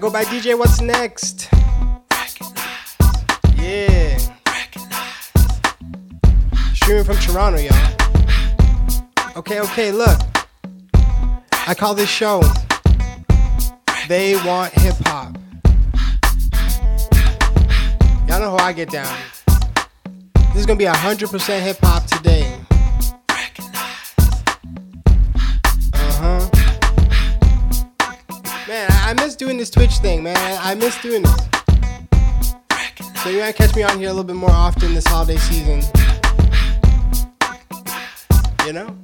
go by DJ What's Next. Yeah. Streaming from Toronto, y'all. Okay, look. I call this show They Want Hip Hop. Y'all know how I get down. This is gonna be 100% hip hop today. Man, I miss doing this Twitch thing, man. I miss doing this. So you might catch me on here a little bit more often this holiday season. You know?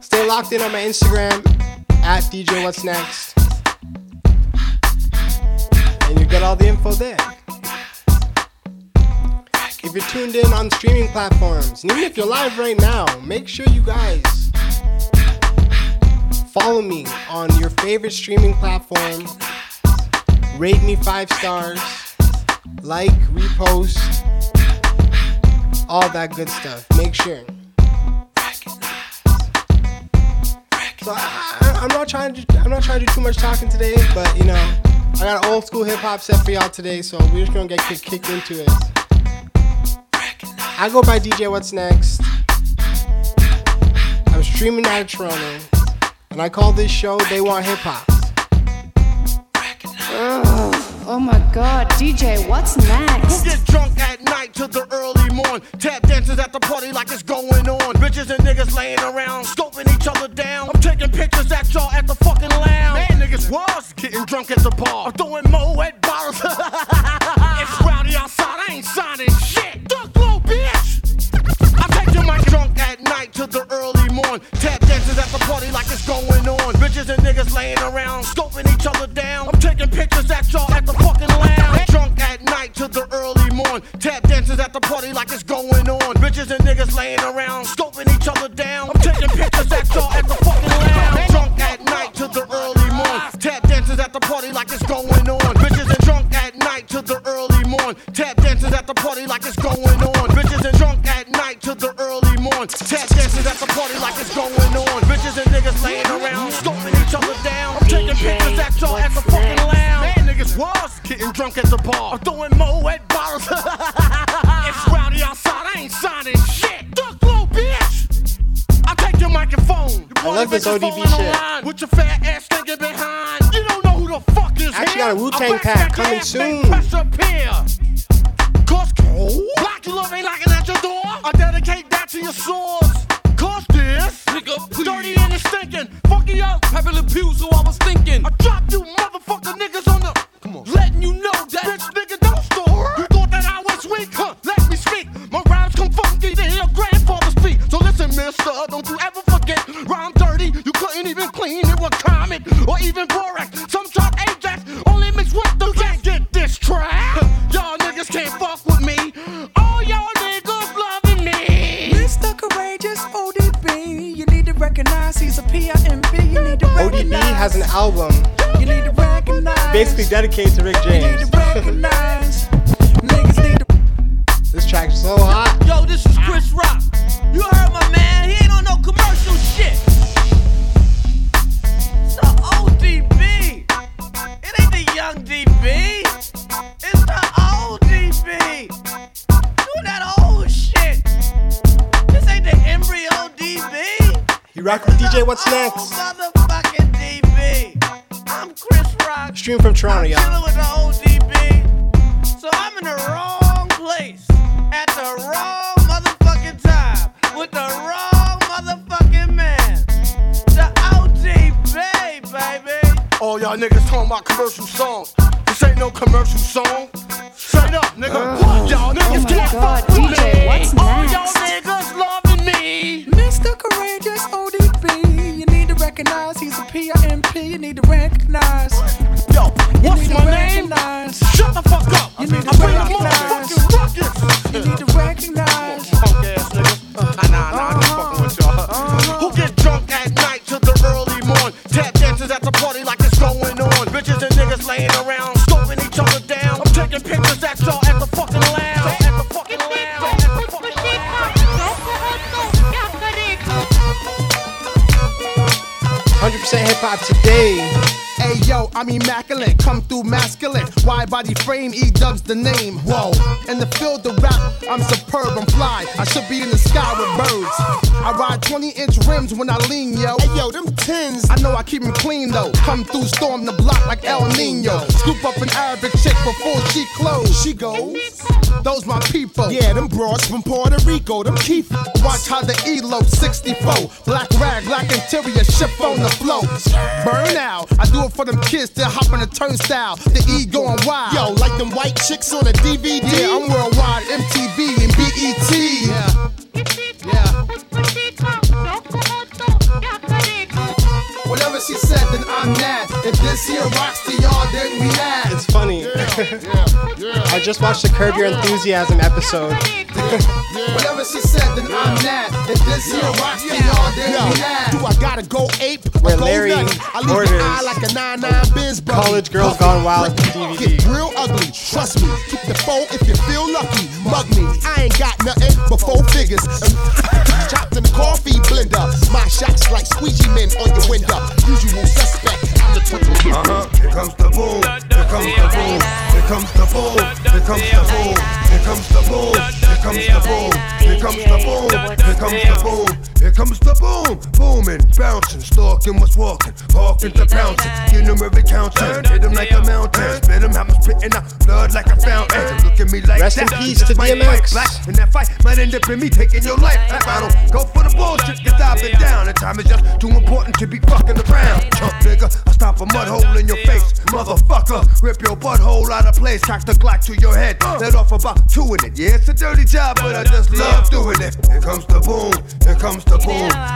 Stay locked in on my Instagram, at DJ What's Next. And you got all the info there. If you're tuned in on streaming platforms, and even if you're live right now, make sure you guys follow me on your favorite streaming platform. Rate me 5 stars. Like, repost. All that good stuff. Make sure. So I'm not trying to do too much talking today, but you know, I got an old school hip hop set for y'all today, so we're just gonna get kicked into it. I go by DJ What's Next. I'm streaming out of Toronto. And I call this show They Want Hip Hop. Oh my God, DJ, what's next? Who get drunk at night to the early morn? Tap dances at the party like it's going on. Bitches and niggas laying around, scoping each other down. I'm taking pictures at y'all at the fucking lounge. Man, niggas was getting drunk at the bar. I'm throwing Moet bottles. It's rowdy outside, I ain't signing shit. Duck low, bitch. I take the mic drunk at night to the early morn. Tap dances at the party like it's going on. Bitches and niggas laying around, scoping each other down. I'm taking pictures at y'all at the fucking lounge. Drunk at night to the early morn. Tap dances at the party like it's going on. Bitches and niggas laying around, scoping each other down. I'm taking pictures at y'all at the fucking lounge. Drunk at night to the early morn. Tap dances at the party like it's going on. Bitches and drunk at night to the early morn. Tap dances at the party like it's going on. Bitches and drunk at night to the early morn. Tap dances at the party like it's going on. Bitches and niggas laying around, scoping each other down. I'm taking pictures at y'all at the fucking lounge. Man, niggas was getting drunk at the bar. I'm throwing Moet bottles. It's rowdy outside, I ain't signing shit. Duck low, bitch. I take your microphone. I love this ODB shit. With your fat ass nigga behind. You don't know who the fuck is here. I actually got a Wu-Tang pack coming soon. Cause black love ain't knocking at your door. I dedicate that to your source. Cause this nigga, dirty and it's stinking. Fucking y'all, having the pew, so I was thinking. I dropped you motherfucker niggas on the. Come on. Letting you know that bitch nigga don't store. You thought that I was weak, huh? Let me speak. My rhymes come funky to hear grandfather's feet. So listen, mister, don't you ever forget. Rhyme dirty, you couldn't even clean it with Comet or even Borax. Some drop Ajax, only mix with the rat. Get this trap. Y'all niggas can't fuck with me. All y'all niggas loving me. Mr. Courageous ODB, you need to recognize he's a PIMP. You need to recognize. ODB has an album. You need to recognize. Basically dedicated to Rick James. You need to recognize. Niggas need to. This track's so hot. Yo, this is Chris Rock. You heard my man. He ain't on no commercial shit. It's the ODB. It ain't the young DB. It's the ODB. Doing that old shit. This ain't the embryo DB. You rock with DJ What's Next. Motherfucking DB. I'm Chris Rock. Stream from Toronto, y'all. I'm chilling with the ODB. So I'm in the wrong place at the wrong motherfucking time with the wrong motherfucking man. The ODB, baby. All y'all niggas talking about commercial songs. This ain't no commercial song. Straight up, nigga. What? Y'all niggas can't fuck with me. What's next? All y'all niggas loving me. Mr. Courageous ODB. You need to recognize he's a PIMP. You need to recognize. Yo, what's my name? Shut the fuck up. I bring the motherfucking rockets. You need to recognize. Punk ass nigga. Nah, I ain't fucking with y'all. Who get drunk at night till the early morn? Tap dances at the party like it's going on. Bitches and niggas laying around. Pictures at y'all at the fucking lounge. At the fucking lounge. At the fucking lounge. 100% hip hop today. Hey yo, I'm immaculate, come through masculine. Wide body frame, E-dubs the name. Whoa, in the field of rap, I'm superb, I'm fly. I should be in the sky with birds. I ride 20-inch rims when I lean, yo. Hey yo, them tins, I know I keep them clean though. Come through, storm the block like El Nino. Scoop up an Arabic chick before she close. She goes, those my people. Yeah, them broads from Puerto Rico, them keep. Watch how the E-lope 64. Black rag, black interior, ship on the flow. Burn out, I do it for them kids that hop on the turnstile. The E going wild. Yo, like them white chicks on the DVD. Yeah, I'm worldwide, MTV and BET. Yeah, yeah. Whatever she said, then I'm mad. If this here rocks to y'all, then we mad. It's funny. Yeah, yeah, yeah. I just watched the Curb Your Enthusiasm episode. Whatever she said, then I'm mad. If this here rocks to y'all, then we mad. Do I gotta go ape? Where Larry orders College Girls Gone Wild DVD. Get real ugly, trust me. Keep the phone if you feel lucky. Mug me, I ain't got nothing but four figures. Chopped in the coffee blender. My shots like squeegee men on your window. Usual suspect. Here comes the bull. Here comes the bull. Here comes the bull. Here comes the bull. Here comes the bull. Here comes the bull. Here comes the bull. Here comes the bull. Here comes the boom. Booming, bouncing, stalking, what's walking, hawking to pouncing. Numeric counting, hit them like a mountain. Spit them, have them spitting out blood like a fountain. Look at me like rest that. Rest in peace to DMX. Black, and that fight might end up in me taking your life. I don't go for the bullshit, get diving down. The time is just too important to be fucking around. Chump nigga, I stop a mud hole in your face. Motherfucker, rip your butthole out of place. Cock the Glock to your head, let off about 2 in it. Yeah, it's a dirty job, but I just love doing it. Here comes the boom, here comes the boom.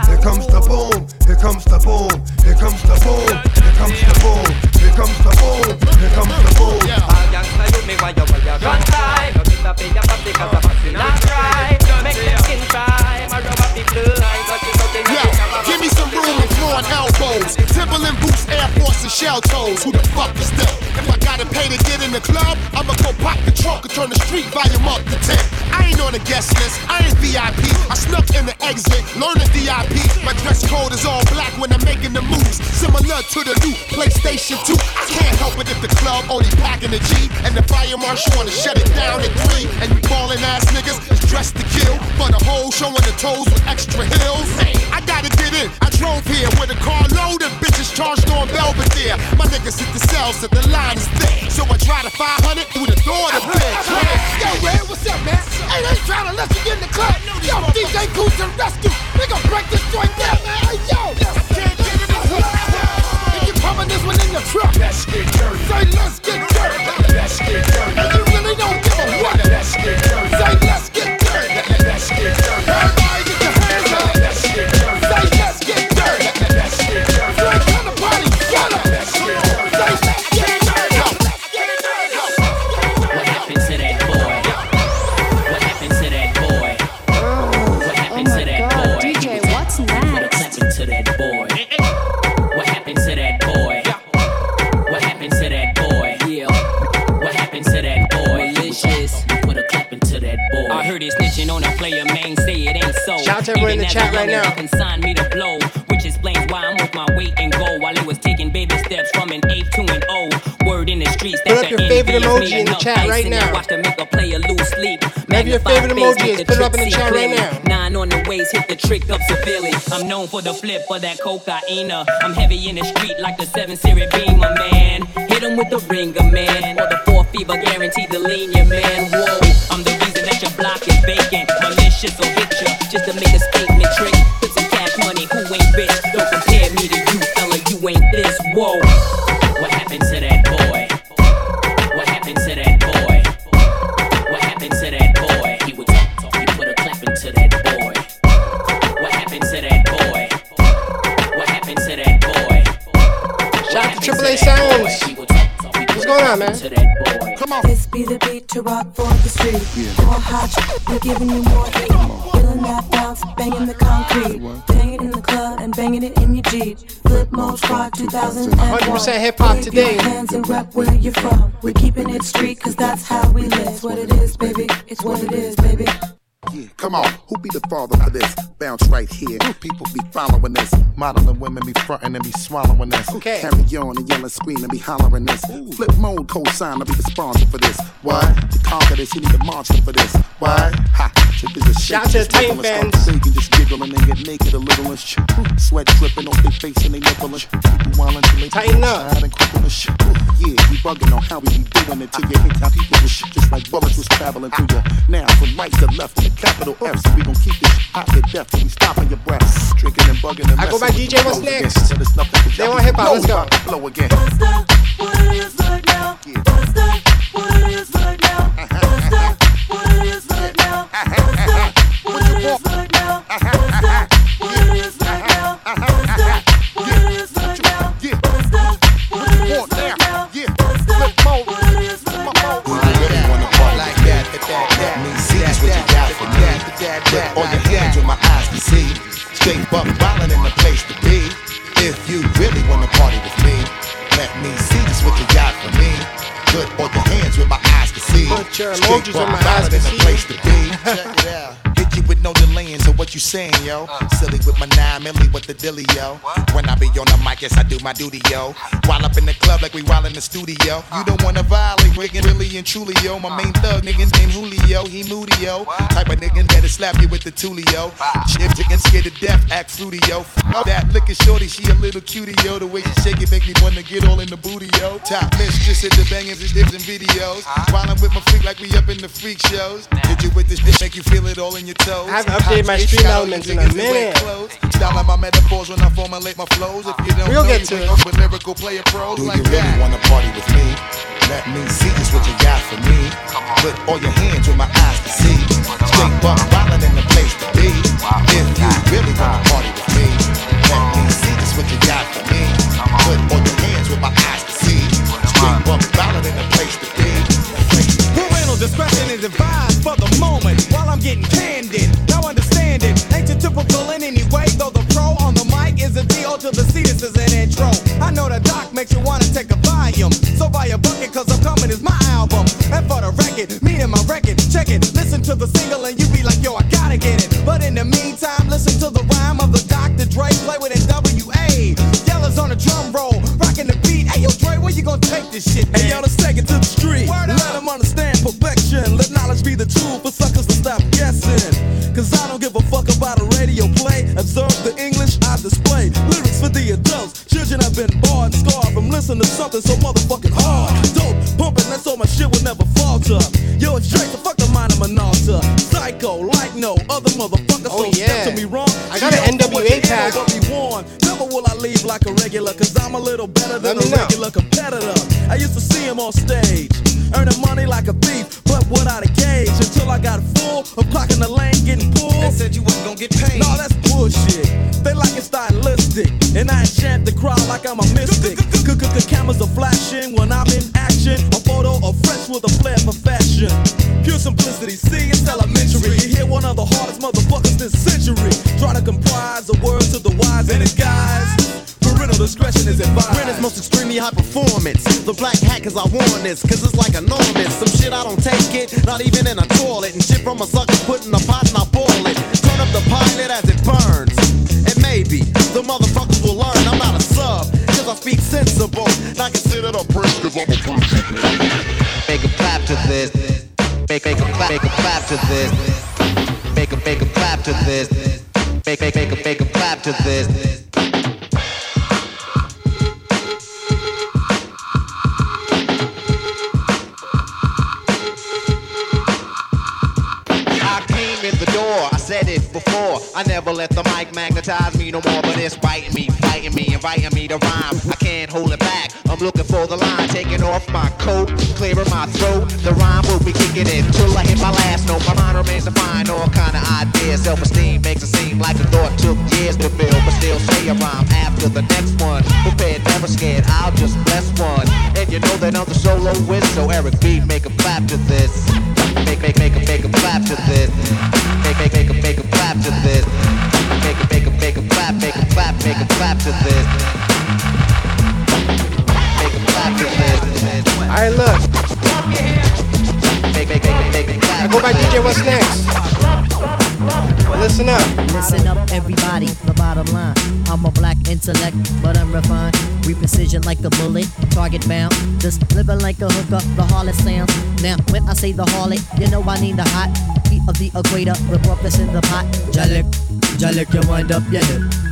Here comes the boom, here comes the boom. Here comes the boom, here comes the boom. Here comes the boom, here comes the boom. Yeah, give me some room and throw on elbows. Timberland boots, Air Force and shell toes. Who the fuck is that? If I gotta pay to get in the club, I'ma go pop the trunk and turn the street volume up to 10. I ain't on the guest list, I ain't VIP. I snuck in the exit, learned the DIP. My dress code is all black when I'm making the moves. Similar to the new PlayStation 2. I can't help it if the club only packing the G. And the fire marshal wanna shut it down at 3. And you ballin' ass niggas is dressed to kill. For the whole showing the toes with extra heels. Hey, I gotta get in, I drove here with a car load of bitches charged on Belvedere. My niggas hit the cells at the line is thick. So I try to 500 through the door to bitch. Yo, Red, what's up, man? Ain't they trying to let you get in the club? Yo, DJ Goose and Rescue, we gon' break this joint down, man. Hey, yo, I can't get in the club. If you pumping this one in your truck, let's get dirty. Say, let's get dirty. Let's get dirty. And you really don't give a what? Let's get dirty. Say, let's get dirty. Let's get dirty. Everybody get your hands up. Let's get dirty. Say, let's get dirty. Let's get dirty. You ain't gonna party, shut up. Let's get dirty. Say, let's get dirty. On a player mainstay, it ain't so. Shout out to everyone in the chat right now. Consign me to blow, which explains why I'm with my weight and go while it was taking baby steps from an 8 to an O. Word in the streets. Put up your favorite emoji in the chat right now. Watch them make a player lose sleep. Maybe your favorite emoji is put it up in the chat right now. 9 on the waist, hit the trick up severely. I'm known for the flip for that cocaina. I'm heavy in the street like the 7 Series Beamer, man. Hit him with the ringer, man. Or the 4 fever guaranteed to lean your man. Whoa, I'm the reason that your block is vacant. Malicious or hit you just to make a statement trick. Put some cash money, who ain't rich? Don't compare me to you, fella, you ain't this. Whoa, what happened to that boy? What happened to that boy? What happened to that boy? He was up, he put a clap into that boy. What happened to that boy? What happened to that boy? Shout out to AAA Sounds. What's going on, man? This be the beat to rock for the street. More hot, we're giving you more heat. Feeling that bounce, banging the concrete. Banging in the club and banging it in your Jeep. Flip mode squad 2000. 100% hip hop today. Hands and rep where you're from. We're keeping it street, cause that's how we live. It's what it is, baby. It's what it is, baby. Yeah, come on, who be the father of this? Bounce right here. People be following this. Modeling women be frontin' and be swallowing this. Okay. Carry on and yelling, screaming, be hollering this. Ooh. Flip mode, cosign, I'll be the sponsor for this. Why? To conquer this, you need a monster for this. Why? Ha! Shit is a shit. Shout to tank fans. You can just giggle and get naked a little and shit. Sweat dripping off their face and they nipple and shit. Tighten up. Yeah, we bugging on how we be doing it to you. Hit how people was shit just like bullets was traveling through you. Now from right to left with the capital F, so we gon' keep this hot to death till we stopping your breath. Drinking and bugging and I go by DJ What's Next. They want hip hop. Let's go. Blow again. What's that? What it is right now? What's that? What it is right now? What's that? What it is right now? What's that? What it is right now? What's that? What it is right now? What's that? What it is right now? What's that? What it is right now? What's that? What it is right now? Do you really wanna party like that? That means that's what you got for me. Put all your hands with my eyes to see. Straight buck violin in the place to be. If you really wanna party with me, let me see just what you got for me. Put all your hands with my eyes to see. Put your emojis on my eyes to see. Place to be. Check it out. Hit you with no delaying, so what you saying, yo? Silly with my 9mm, what the dilly, yo? What? When I be on the mic, yes, I do my duty, yo. While up in the club like we wild in the studio. You don't wanna violate, rigging really and truly, yo. My main thug, niggas named Julio, he moody, yo. What? Type of nigga that'll slap you with the tulio. Shit, chicken scared to death, act fruity, yo. F that, look at shorty, she a little cutie, yo. The way she shake it make me wanna get all in the booty, yo. Top mistress at the bangin'. Dips and videos, wildin' with my freak like we up in the freak shows. Did you with this bitch make you feel it all in your toes? I haven't updated my stream elements in a minute. Styling my metaphors when I formulate my flows. If you don't we'll know, get to it. With lyrical player pros. Do like you really wanna party with me? Let me see just what you got for me. Put all your hands with my eyes to see. Straight buck wildin' in the place to be. If you really wanna party with me, let me see just what you got for me. Put all your hands with my eyes to see. Up, ballad in the place to be. Parental discretion is advised for the moment while I'm getting candid. Now understand it. Ain't your typical in any way, though the pro on the mic is a D.O. to the C. This is an intro. I know the doc makes you wanna take a volume. So buy a bucket, cause I'm coming is my album. And for the record, me and my record, check it. Listen to the single and you be like, yo, I gotta get it. But in the meantime, listen to the rhyme of the Dr. Dre. Play with N.W.A. Yellers on the drum roll, rocking the beat. Hey, yo, Dre, where you gonna take this shit, man? Hey, yo, let's take it to the street. Word let them understand perfection. Let knowledge be the tool for suckers to stop guessing. Cause I don't give a fuck about a radio play. Observe the English I display. Lyrics for the adults. Children have been barred and scarred from listening to something so motherfucking hard. Dope, pumping, that's all my shit will never falter. Yo, it's Drake, the fuck the mind of an altar. Psycho, like no other motherfucker. Oh, so yeah. Step to me wrong. I got an N.W.A. tag. Never will I leave like a regular, cause I'm a little better than a regular competitor. I used to see him on stage, earning money like a thief, but without a gauge. Until I got full, I'm clocking the lane, getting pulled. They said you wasn't gonna get paid. No, that's bullshit. They like it stylistic, and I enchant the crowd like I'm a mystic. The cameras are flashing when I'm in action. A photo of fresh with a flair for fashion. Pure simplicity, see, it's elementary. You hear one of the hardest motherfuckers this century. Try to comprise the words of the wise and its guys. Parental discretion is advised. Brennan's most extremely high performance. The black hat cause I worn this, cause it's like enormous. Some shit I don't take it, not even in a toilet. And shit from a sucker put in a pot and I boil it. Turn up the pilot as it burns. And maybe the motherfuckers will learn I'm not a sub, cause I speak sensible. Not considered a prince cause I'm a prince. Make a clap to this. Make a clap to this. Make a clap to this. Make a clap to this. Said it before, I never let the mic magnetize me no more, but it's biting me, fighting me, inviting me to rhyme. I can't hold it back, I'm looking for the line, taking off my coat, clearing my throat, the rhyme will be kicking in till I hit my last note. My mind remains to find all kind of ideas, self-esteem makes it seem like the thought took years to build, but still say a rhyme after the next one. Prepared, never scared, I'll just bless one, and you know that I'm the soloist, so Eric B, make a clap to this. Make a clap to this. Make a clap to this. Make a clap, make a clap to this. Make a clap to this. Alright, look. Make a clap. I go by DJ What's Next. Listen up. Listen up, everybody. The bottom line. I'm a black intellect, but I'm refined. We precision like the bullet, target bound. Just living like a hookup, the harlot sounds. Now, when I say the harlot, you know I need the hot heat of the equator. The breakfast in the pot. Jalik, Jalik, you wind up, yeah.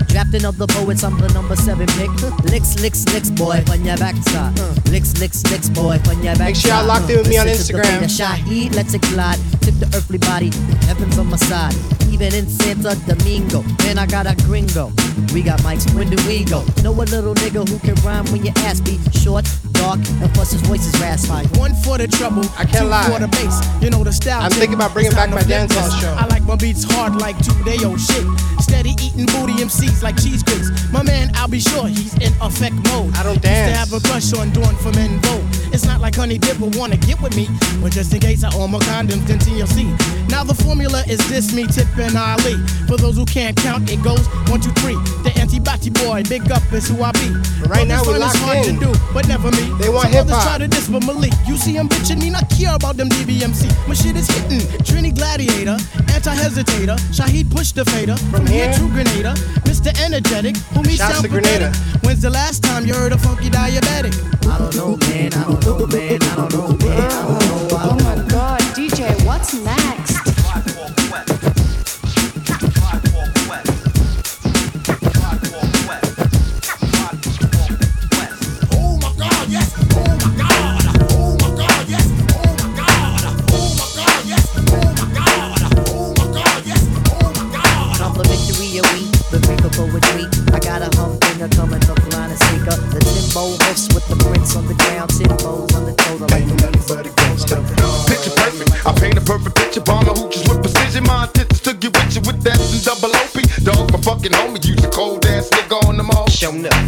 Drafting of the poets, I'm the number 7 pick. Licks, licks, licks, boy, on your backside. Licks, licks, licks, boy, on your backside. Make sure y'all locked in with me on Instagram. Shaheed, let's it glide. Tip the earthly body, heaven's on my side. Even in Santa Domingo, man, I got a gringo. We got mics, when do we go? Know a little nigga who can rhyme when your ass be short, dark, and plus his voice is raspy. One for the trouble, I can't two lie. For the bass, you know the style. I'm thinking about bringing back my dancehall show. I like my beats hard like 2-day old shit. Steady eating booty MCs like cheesecakes. My man, I'll be sure he's in effect mode. I don't dance. Used to have a crush on Dawn from En Vogue. It's not like Honey Dip will wanna get with me, but just in case I own my condoms, then TLC. Now the formula is this, me, Tip, and Ali. For those who can't count, it goes 1, 2, 3. The antibody boy, big up is who I be. But right now we're locked hard in. To do, but never me. They want hip hop. Try to diss for Malik. You see him bitching me, not care about them DBMC. My shit is hitting. Trini Gladiator, anti-hesitator. Shaheed push the fader from here to Grenada. Mr. Energetic, who meets down for Grenada. When's the last time you heard a funky diabetic? I don't know, man. I don't know, man. I don't know, man. I don't know. I don't know. Oh my God, DJ, what's next?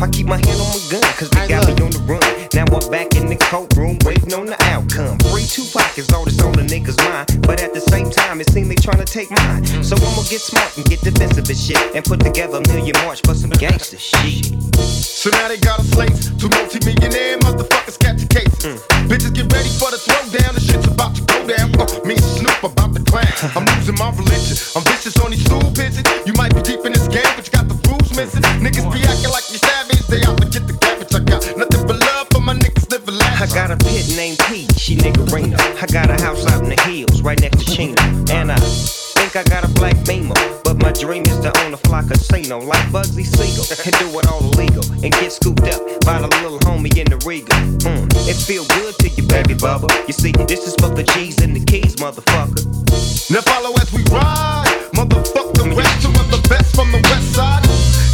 I keep my hand on my gun, cause they got me on the run. Now I'm back in the courtroom, waiting on the outcome. Free Tupac is all that's on the niggas' mind, but at the same time, it seems they tryna take mine. So I'ma get smart and get defensive and shit, and put together a million march for some gangster shit. So now they got us late, 2 multi-millionaire motherfuckers catch a case. Bitches get ready for the throwdown, the shit's about to go down. Me and Snoop about to clown. I'm losing my religion, I'm vicious on these stool pigeons. You might be deep in this game, but you got the rules missing. Niggas be acting like you're savage, they out to get the cabbage. I got nothing but love for my niggas living lavish. I got a pit named P, she niggerina. I got a house out in the hills, right next to Chino. And I think I got a black beamer, but my dream is to own a fly casino like Bugsy Siegel and do it all illegal and get scooped up by the little homie in the Regal. It feel good to you, baby bubba. You see, this is for the G's and the keys, motherfucker. Now follow as we ride, motherfucker. The rest two of the best from the west side,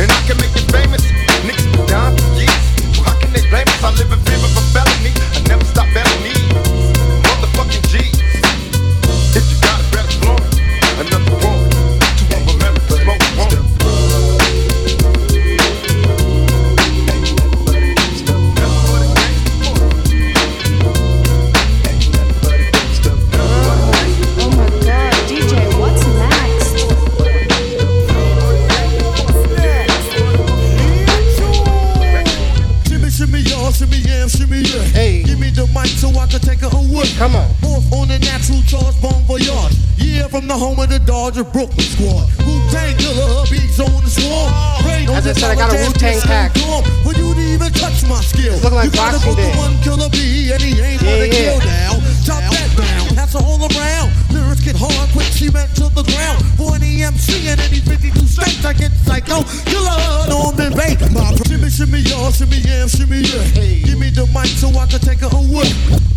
and I can make it famous. Niggas down for years. How can they blame us? I live in fear of a felony. I never stop felony. Motherfucking G's. If you got a better floor, another one. Hey. Give me the mic so I can take it away. Come on. Fourth on the natural charge, bomb voyage. Yeah, from the home of the Dodger, Brooklyn squad. Wu-Tang killer, beats on the swarm. As I said, I got a Wu-Tang pack. But you didn't even touch my skill. It's looking like boxing day. You got a one killer B, and he ain't gonna kill now. Chop that down, that's all around. Lyrics get hard, quick, she went to the ground. For any MC in any 52 states, I get psycho killer on the bait. My shimmy, shimmy, y'all, shimmy, yeah, shimmy, yeah. Hey. Give me the mic so I can take it away.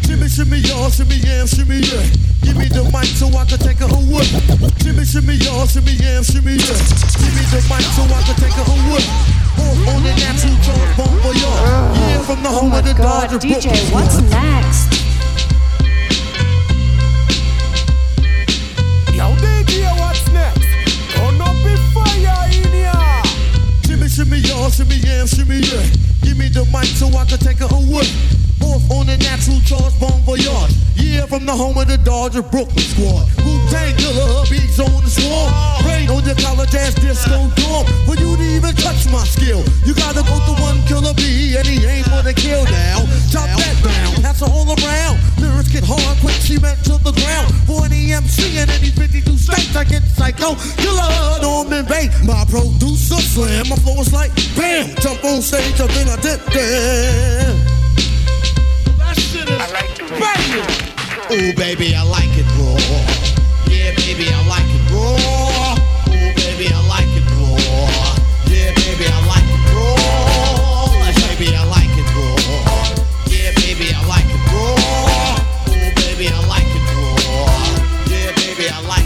Shimmy, shimmy, y'all, shimmy, yeah, shimmy, yeah. Give me the mic so I can take it away. Shimmy, shimmy, y'all, shimmy, yeah, shimmy, yeah. Give me the mic so I can take it away. On the natural charge, bomb for y'all. Yeah, from the home of the Dodger. DJ, what's next? Yo, DJ, what's next? Turn up the fire in here. Shimmy, shimmy, y'all, shimmy, yeah, shimmy, yeah. Give me the mic so I can take it away. Fourth on the natural charge, bon voyage. Yeah, from the home of the Dodger, Brooklyn squad. Wu-Tang killer, beats on the swarm. Rain on your college-ass disco dorm. For you to even touch my skill, you gotta go to one killer B, and he ain't gonna kill now. Chop that down, pass it all around. Lyrics get hard, quick cement to the ground. For any MC in any 52 states, I get psycho. Killer, Norman Bates, my producer slam. My flow is like, bam, jump on stage, and then I dip there. I like the raw. Ooh, baby, I like it raw. Yeah, baby, I like it raw. Ooh, baby, I like it raw. Yeah, baby, I like it raw. Ooh, baby, I like it raw. Yeah, baby, I like it raw. Ooh, baby, I like it raw. Yeah, baby, I like it raw.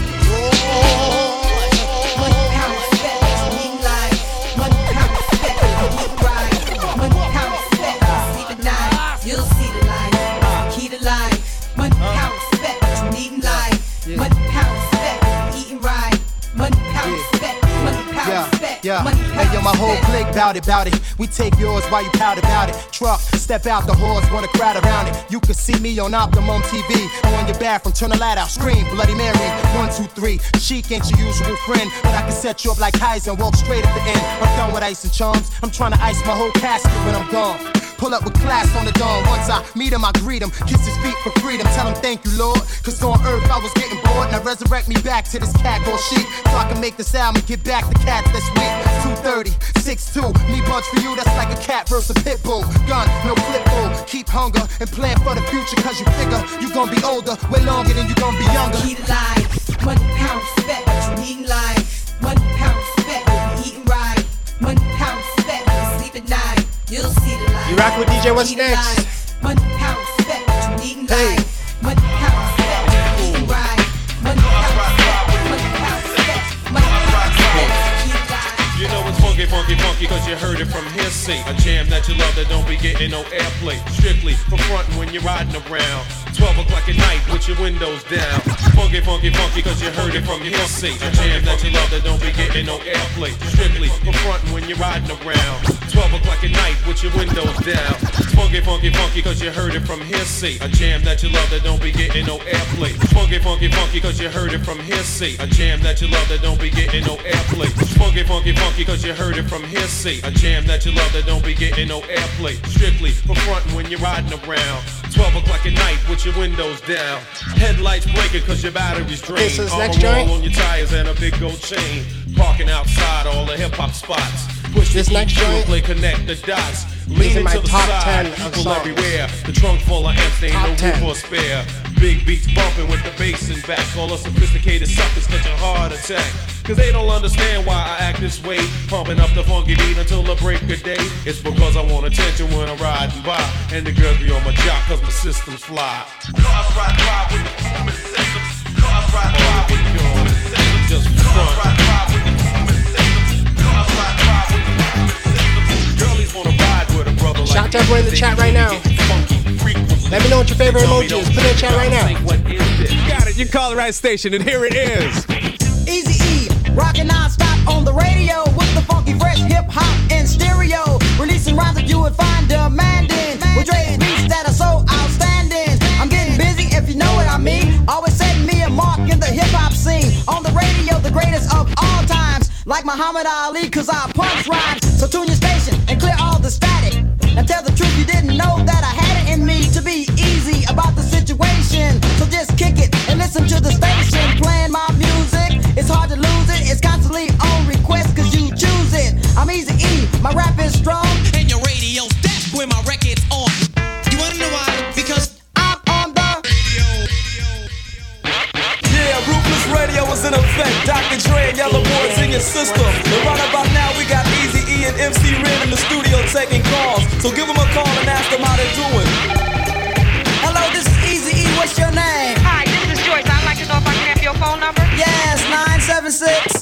Money counts better, eat life. Money counts better, eat right. Money counts better, see the night. You'll see the light. Life, money, power, respect, needing life, money, power, respect, eating right, money, power, respect, money, power, respect, money, power, respect. Hey yo, my whole clique bout it, we take yours while you pout about it. Truck, step out, the whores wanna crowd around it. You can see me on Optimum TV, on your bathroom, turn the light out, scream, Bloody Mary, 1, 2, 3. Chic ain't your usual friend, but I can set you up like Heisen and walk straight at the end. I'm done with ice and charms, I'm trying to ice my whole casket when I'm gone. Pull up with class on the dawn. Once I meet him, I greet him. Kiss his feet for freedom. Tell him thank you, Lord. Cause on earth I was getting bored. Now resurrect me back to this cat or sheep. So I can make this album and get back to cats this week. 230, 6'2. Me bunch for you, that's like a cat versus a pit bull. Gun, no flip bull. Keep hunger and plan for the future. Cause you figure you gon' be older way longer than you gon' be younger. Keep alive. Money, power, respect. Eating life. Money, power, respect. Eating right. Money, power, respect. Sleep at night. You'll see the light. You rock with DJ What's Next. Money, power, respect, eating life. Money, power, respect, eating right. Money, power, respect, money, power, respect, money, power, respect. You know it's funky, funky, funky, cause you heard it from hearsay. A jam that you love that don't be getting no airplay. Strictly for frontin' when you're riding around 12 o'clock at night with your windows down. Funky, funky, funky, cause you heard it from your MC. A jam that you love that don't be getting no airplay. Strictly for frontin' when you're riding around 12 o'clock at night with your windows down. Funky, funky, funky, cause you heard it from hearsay. A jam that you love that don't be getting no airplay. Funky, funky, funky, cause you heard it from hearsay. A jam that you love that don't be getting no airplay. Funky, funky, funky, cause you heard it from hearsay. A jam that you love that don't be getting no airplay. Strictly for frontin' when you're riding around 12 o'clock at night with your windows down. Headlights blinking cause your battery's drained. So armor on your tires and a big gold chain. Parking outside all the hip-hop spots. Push this next joint, play connect the dots. Leaning to the side, people everywhere. The trunk full of amps, they ain't no room for a spare. Big beats bumping with the bass and back. All the sophisticated suckers catch a heart attack. Cause they don't understand why I act this way. Pumping up the funky beat until the break of day. It's because I want attention when I'm riding by. And the girls be on my jock cause my system's fly. Cars ride by with the human systems. Cars ride by with the human systems. Just front. Shout out to everyone in the chat right now. Let me know what your favorite emoji is. Put it in the chat right now. You got it. You call the right station, and here it is. Eazy-E, rocking non-stop on the radio with the funky fresh hip-hop in stereo. Releasing rhymes that you would find demanding. With Dre's beats that are so outstanding. I'm getting busy, if you know what I mean. Always setting me a mark in the hip-hop scene. On the radio, the greatest of all times. Like Muhammad Ali, cause I punch rhymes. So tune your station and clear all the static. And tell the truth, you didn't know that I had it in me to be easy about the situation. So just kick it and listen to the station playing my music. It's hard to lose it, it's constantly on request cause you choose it. I'm Eazy-E, my rap is strong. And your radio's deaf when my record's on. You wanna know why? Because I'm on the radio. Yeah, Ruthless Radio is in effect. Dr. Dre and Yellow Boys in your system. And right about now we got Eazy-E and MC Ren in the studio taking calls. So give them a call and ask them how they're doing. Hello, this is Eazy-E, what's your name? Hi, this is Joyce. I'd like to know if I can have your phone number. Yes, 976.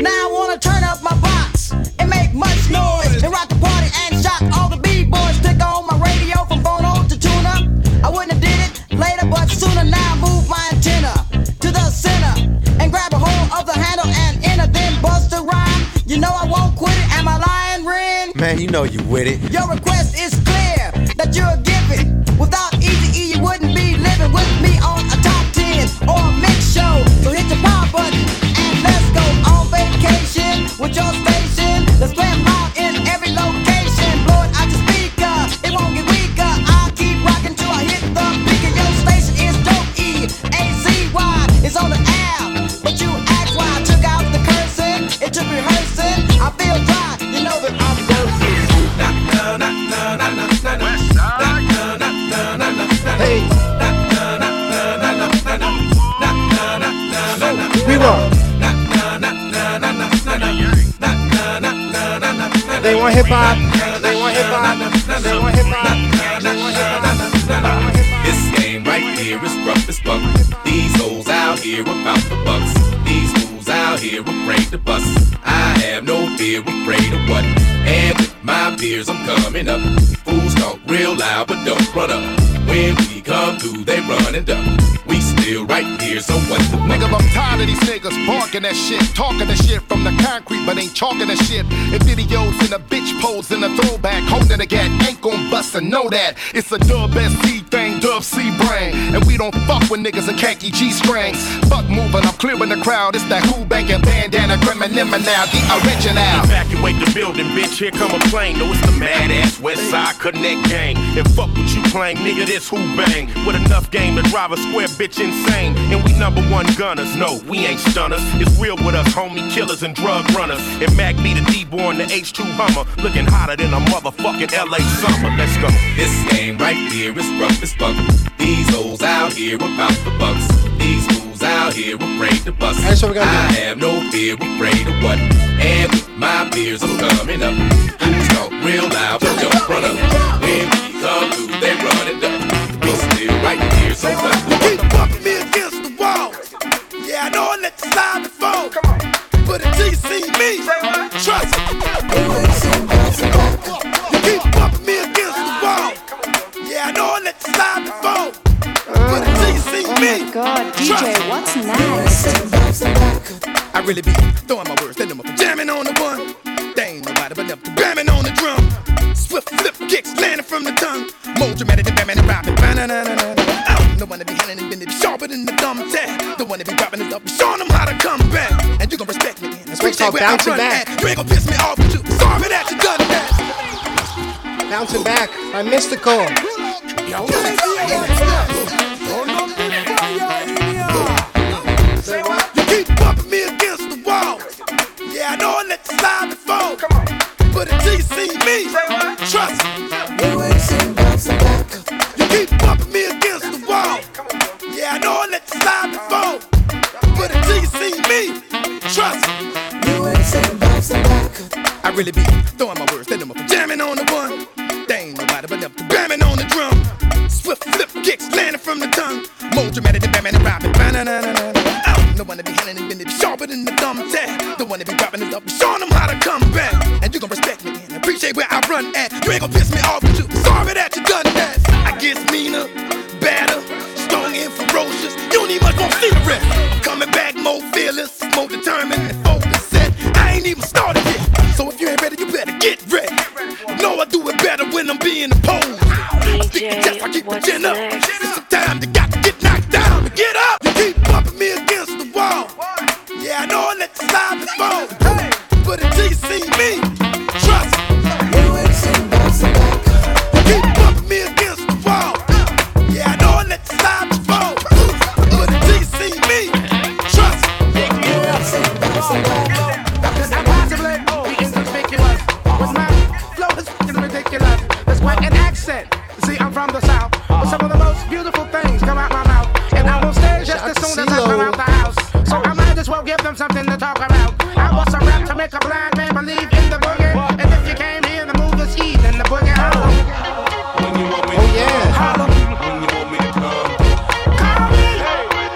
Now I wanna turn up my box and make much noise and rock the party and shock all the B-boys. Stick on my radio from phone on to tune up. I wouldn't have did it later, but sooner now I move my antenna to the center and grab a hold of the handle and enter, then bust a rhyme. You know I won't quit it. Am I lying, Ren? Man, you know you with it. Your request is clear. that you're giving. Without Eazy-E, you wouldn't be living with me on a top 10 or a mix show. So hit your power button and let's go on vacation with your station. Let's play them out in every location. Blow it out your speaker, it won't get weaker. I'll keep rocking till I hit the peak. And your station is dope. E-A-Z-Y is on the app, but you act why I took out the cursing. It took rehearsing. I feel dry, you know that I'm working. Hey. We won. They want hip hop. They want hip hop. They want hip hop. They want hip hop. This game right here is rough as fuck. These hoes out here about the bucks. These fools out here afraid to bust. I have no fear, afraid of what. And with my beers, I'm coming up. Fools talk real loud, but don't run up. When we come through, they run and duck. We still right here, so what the fuck? Nigga, I'm tired of these niggas barking that shit, talking that shit from the concrete, but ain't chalking that shit. And videos in a bitch pose in a throwback, holding a gat, ain't gon' bust and know that. It's a dub SC thing, dub C brain. And we don't fuck with niggas in khaki G-strings. Fuck moving, I'm clearing the crowd. It's that who banking bandana, Grimmin' now, the original. Evacuate the building, bitch, here come a plane. No, it's the mad-ass West Side Connect gang. And fuck what you playing, nigga, this who bang with enough game to drive a square bitch insane. And we number one gunners, no, we ain't stunners. It's real with us, homie killers and drug runners. And Mac be the D-boy in the H2 Hummer, looking hotter than a motherfucking LA summer. Let's go. This game right here is rough as fuck. These hoes out here about the bucks. These fools out here afraid to bust. I have no fear, afraid of what. And with my beers are coming up. Who's talk real loud, but don't run up. When we come through, they run it up. Right here, so keep bumping me against the wall. Yeah, I know I let you slide before. But until you see me, trust me. Keep bumping me against the wall. Yeah, I know I let you slide before. But until you see me, God, DJ, what's next? I really be throwing my words, they know I'm jamming on the one. They ain't nobody but never jamming on the drum. Swift flip kicks landing from the tongue. More dramatic than Batman and Robin. I don't know when to be handling and bending, sharper than the thumb tag. The one that be dropping is up, showing them how to come back. And you gon' respect me. That's what I'm bouncing back. You're gon' piss me off with you. Sorry that you done that. Bouncing back by Mystical. Yo, you keep bumping me against the wall. Yeah, I know I let you slide before. Come on. But until you see me, trust me. You ain't seen bouncing back. Keep bumping me against the wall. Yeah, I know I let you slide before. But until you see me, trust me. You ain't saying bouncing back. I really be throwing my words, then I'm up jamming on the one. They ain't nobody but never bamming on the drum. Swift flip kicks landing from the tongue. More dramatic than Batman and Robin. I don't know when to be handling and bending, sharper than the thumb tag. The one that be dropping is up, showing them how to come back. And you gon' respect me and appreciate where I run at. You ain't gon' piss me off with you. Sorry that you done that. Gets meaner, badder, strong and ferocious. You don't even much more see the rest. Coming back more fearless, more determined and focused. Set. I ain't even started yet, so if you ain't ready, you better get ready. No, I do it better when I'm being opposed. I stick the chest, I keep the chin up. It's the time that got to get knocked down to get up. You keep bumping me against the wall. Yeah, I know I let the slide before, but until you see me, trust me. Something to talk about. I was a rap to make a blind man believe in the boogie. And if you came here, the move is eating the boogie. When you want me to come, when you want me to come, call me.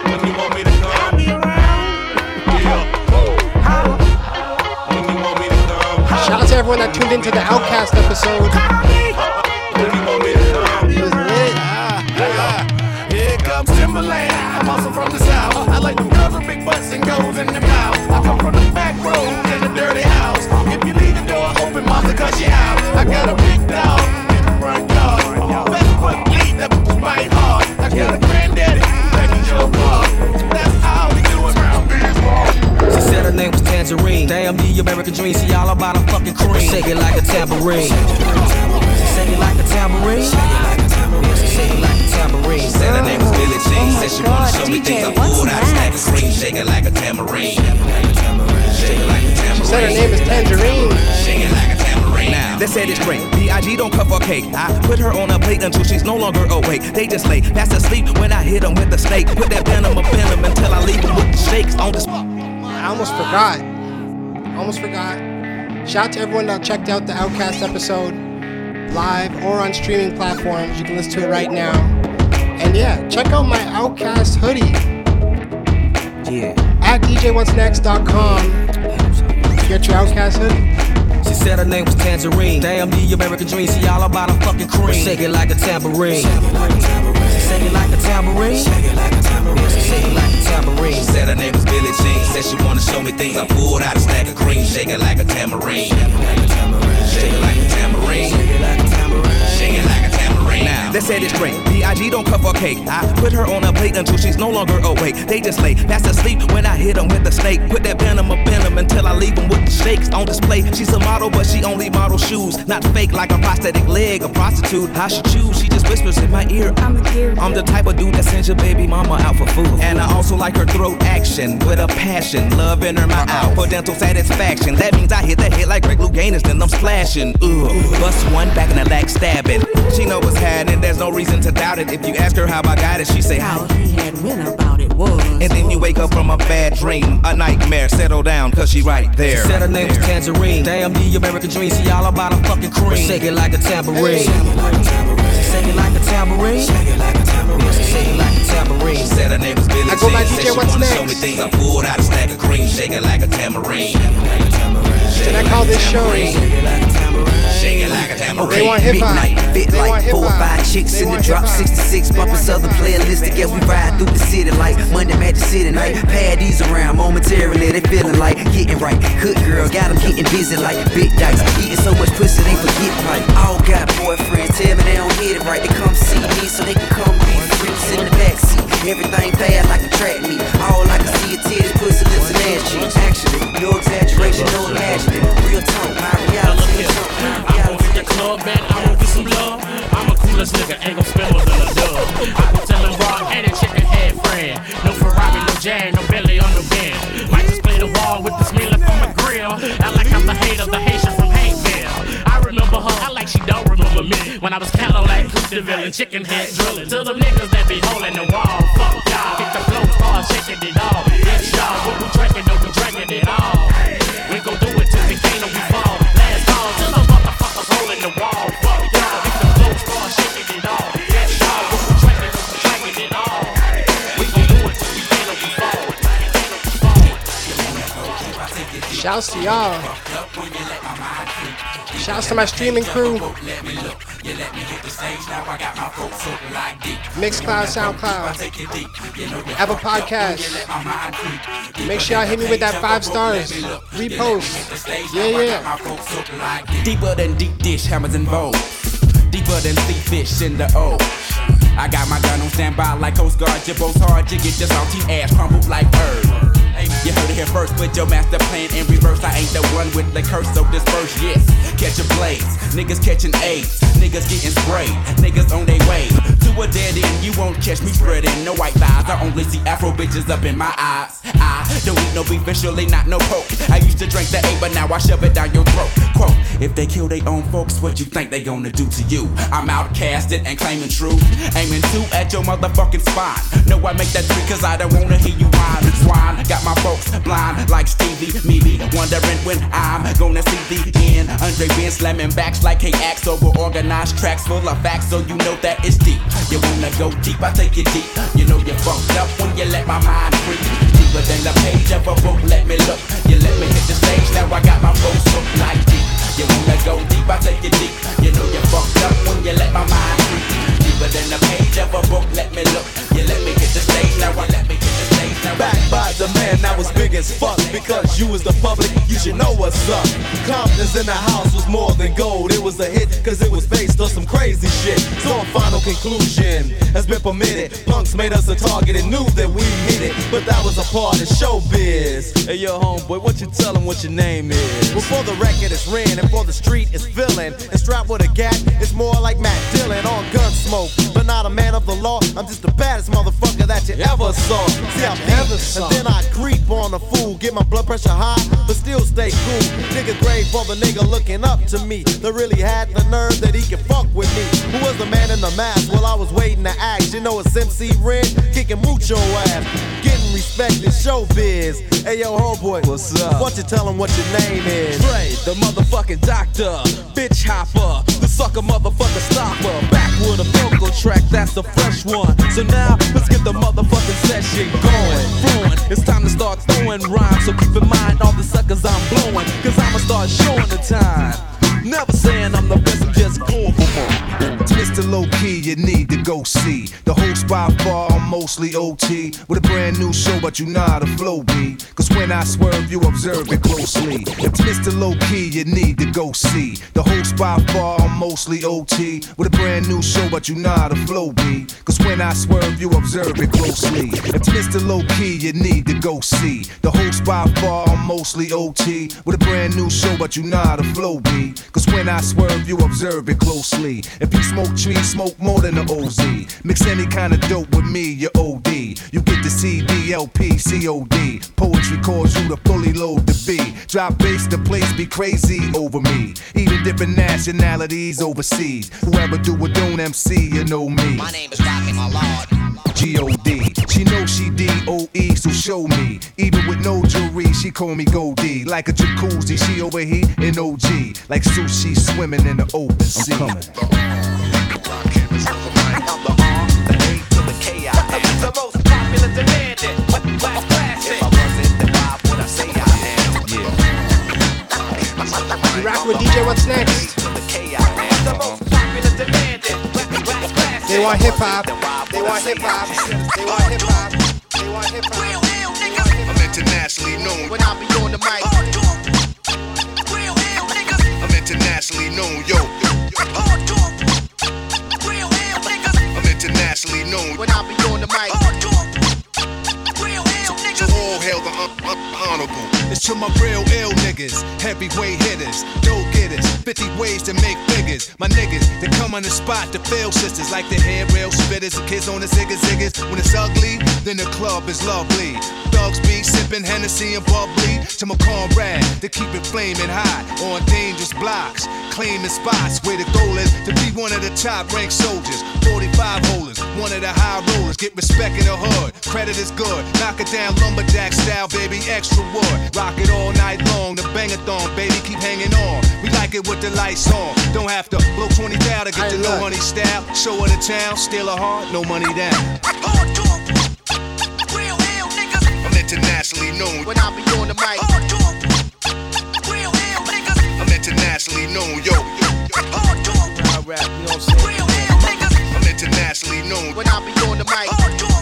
When you want me to come, I'll be around. Yeah, holla. When you want me to come. Shout out to everyone that tuned into the OutKast episode. Call me. When you want me to come, it was lit. Here comes Timberland. I'm also from the South. I like them girls with big butts and goes in the mouth. I come from the back roads in a dirty house. If you leave the door open, mama, cause she out. I got a big dog in the front yard. screen. See y'all about a fucking cream. Shake it like a tambourine. Shake it like a tambourine. Shake it like a tambourine. She said her name was Billie Jean. Said she wanna show me things I pulled out of stack of green. Shake it like a tambourine. Shake it like a tambourine. She said her name is Tangerine. Shake it like a tambourine. Now they said it's great. B.I.G. don't cut for cake. I put her on a plate until she's no longer awake. They just lay fast asleep when I hit them with the snake. Put that venom up in them until I leave them with the shakes on this. I almost forgot. Shout out to everyone that checked out the OutKast episode live or on streaming platforms. You can listen to it right now. And yeah, check out my OutKast hoodie. Yeah. At DJWhatsNext.com. Get your OutKast hoodie. She said her name was Tangerine. Damn the American dream. See y'all about a fucking cream. Shake it like a tambourine. Shake it like a tambourine. Shake it like a tambourine. Shake it like a tambourine. She said her name was Billie Jean. Said she wanna show me things. I pulled out a stack of green. Shake it like a tambourine. Shake it like a tambourine. Shake it like a tambourine. Shake it like a tambourine. Now they said it's great. B.I.G. don't cut for cake. I put her on a plate until she's no longer awake. They just lay fast asleep when I hit them with the snake. Put that venom up in them until I leave them with the shakes on display. She's a model, but she only model shoes. Not fake like a prosthetic leg, a prostitute. How she choose? She just whispers in my ear. I'm the type of dude that sends your baby mama out for food. And I also like her throat action with a passion. Love in her mouth for dental satisfaction. That means I hit that hit like Greg Louganis, then I'm splashing. Bust one back in the back, stabbing. She know what's happening, there's no reason to doubt it. If you ask her how I got it, she say how he had went about it was. And then you wake up from a bad dream, a nightmare. Settle down, cause she right there. She said her name was Tangerine. Damn the American dream. See y'all about a fucking cream. Shake it like a tambourine. Shake it like a tambourine. Shake it like a tambourine. Shake it like a tambourine. She said her name was Billie Jean. I go by DJ What's Next. She wanna show me things. I pulled out a stack of green. Shake it like a tambourine. Should I call this show? Shake it like a tambourine. They want hip hop. Fit like 4 or 5 chicks in the drop 66. Bumpin' Southern playlistic. Yeah, we ride through the city like Monday Magic City night. Paddy's around momentarily. They feelin' like getting right. Good girl got them getting busy like big dice. Eating so much pussy they forget right. All got boyfriends. Tell me they don't get it right. They come see me so they can come be freaks in the backseat. Everything bad like a track meet. All I can see is tears, pussy lips and ass cheeks. Actually, no exaggeration, no imagining. Real talk, my reality is talk. I won't hit the club, man, I won't get some love. I'm a coolest nigga, ain't gon' spend more than a dub. I go tell them raw and a chicken head friend. No Ferrari, no Jag, no Bentley on the bend. Might just play the wall with this meal from a grill. I like I'm the hater, the Haitian from Hankville. I remember her, I like she don't remember me. When I was callow like Coopville and chicken head drillin'. To them niggas that be holding the wall. Fuck y'all, hit the flow, start shaking it all. Yes y'all, what we drinking, no we drinking it all. We gon' do it till we can't no we fall. Last call, till the motherfuckers holding the wall. Fuck y'all, hit the flow, start shaking it all. Yes y'all, what we drinking, no we drinking it all. We gon' do it till we can't no we fall. Shouts to y'all. Shouts to my streaming crew. Mixcloud, SoundCloud, Apple Podcast. Make sure y'all hit me with that 5 stars. Repost. Yeah. Deeper than deep dish, hammers in vogue. Deeper than sea fish in the O. I got my gun on standby like Coast Guard. Jibbo's hard, you get your salty ass crumbled like herb. You heard it here first, put your master plan in reverse. I ain't the one with the curse, so disperse, yes. Catch a blaze, niggas catching AIDS. Niggas getting sprayed, niggas on they way to a dead end, you won't catch me spreading no white lies. I only see Afro bitches up in my eyes. I don't eat no beef and surely not no poke. I used to drink the A, but now I shove it down your throat. Quote, if they kill they own folks, what you think they gonna do to you? I'm outcasted and claiming truth. Aiming 2 at your motherfucking spine. No, I make that 3 cause I don't wanna hear you whine. Swine, got my folks blind like Stevie, Meeby, wondering when I'm gonna see the end. Andre been slamming backs like K-Ax over organized tracks full of facts, so you know that it's deep. You wanna go deep, I take it deep. You know you fucked up when you let my mind free. Deeper than the page of a book, let me look. You let me hit the stage, now I got my folks hooked like deep. You wanna go deep, I take it deep. You know you fucked up when you let my mind free. Deeper than the page of a book, let me look. You let me hit the stage, now I let me hit the stage. Back by the man, I was big as fuck. Because you was the public, you should know what's up. Confidence in the house was more than gold. It was a hit, cause it was based on some crazy shit. So a final conclusion has been permitted. Punks made us a target and knew that we hit it. But that was a part of showbiz. Hey, yo, homeboy, what you tell them what your name is? Before the record is ran and for the street is filling. And strapped with a gat, it's more like Matt Dillon on Gunsmoke. But not a man of the law, I'm just the baddest motherfucker that you ever saw. See, I beat, and then I creep on a fool. Get my blood pressure high, but still stay cool. Nigga grave for the nigga looking up to me. That really had the nerve that he could fuck with me. Who was the man in the mask? Well, I was waiting to act. You know it's MC Ren kicking mucho ass. Getting respect in showbiz. Hey, yo, homeboy, what's up? What you tell him what your name is? Dre, the motherfucking doctor. Bitch hopper, the sucker motherfucker stopper. Back with a vocal track, that's the fresh one. So now, let's get the motherfucking session going. Flowing, it's time to start throwing rhymes. So keep in mind all the suckers I'm blowing. Cause I'ma start showing the time. Never saying I'm the best, I'm just going for more. It's the low key you need to go see. The host by far, I'm mostly OT. With a brand new show, but you know how to flow be. Cause when I swerve, you observe it closely. It's the low key you need to go see. The host by far, I'm mostly OT. With a brand new show, but you know how to flow be. Cause when I swerve, you observe it closely. It's the low key you need to go see. The host by far, I'm mostly OT. With a brand new show, but you know how to flow be. Cause when I swerve, you observe it closely. If you smoke trees, smoke more than an OZ. Mix any kind of dope with me, you're OD. You get the CD, LP, COD. Poetry calls you to fully load the beat. Drop bass, the place be crazy over me. Even different nationalities overseas. Whoever do or don't MC, you know me. My name is Rocky, my lord. G-O-D. She knows she D-O-E, so show me. Even with no jewelry, she call me Goldie. Like a jacuzzi, she over here in OG. Like sushi swimming in the open sea. I'm coming. I'm the R, the A to the K, I am. The most popular demanded, black classic. If I wasn't the vibe, would I say I am? You rock with DJ What's Next. The most popular demanded. They want hip hop. They want hip hop. They want hip hop. They want hip hop. I'm internationally known when I be on the mic. I'm internationally known, yo. I'm internationally known when I be on the mic. So all hail the honorable. It's to my real ill niggas, heavyweight hitters, dope getters, 50 ways to make figures. My niggas, they come on the spot to fail sisters, like the hair rail spitters, the kids on the ziggers. When it's ugly, then the club is lovely. Thugs be sipping Hennessy and bubbly. To my comrade, they keep it flaming hot on dangerous blocks, claiming spots where the goal is to be one of the top ranked soldiers. 45 holders, one of the high rollers. Get respect in the hood, credit is good. Knock it down, lumberjack style, baby, extra wood. Rock it all night long, the bang-a-thon, baby, keep hanging on. We like it with the lights on. Don't have to blow 20 down to get the low honey style. Show her the town, steal her heart, no money down. Hard talk, real hell niggas. I'm internationally known when I be on the mic. Hard talk, real hell niggas. I'm internationally known, yo. Hard talk, real hell niggas. I'm internationally known when I be on the mic. Hard talk.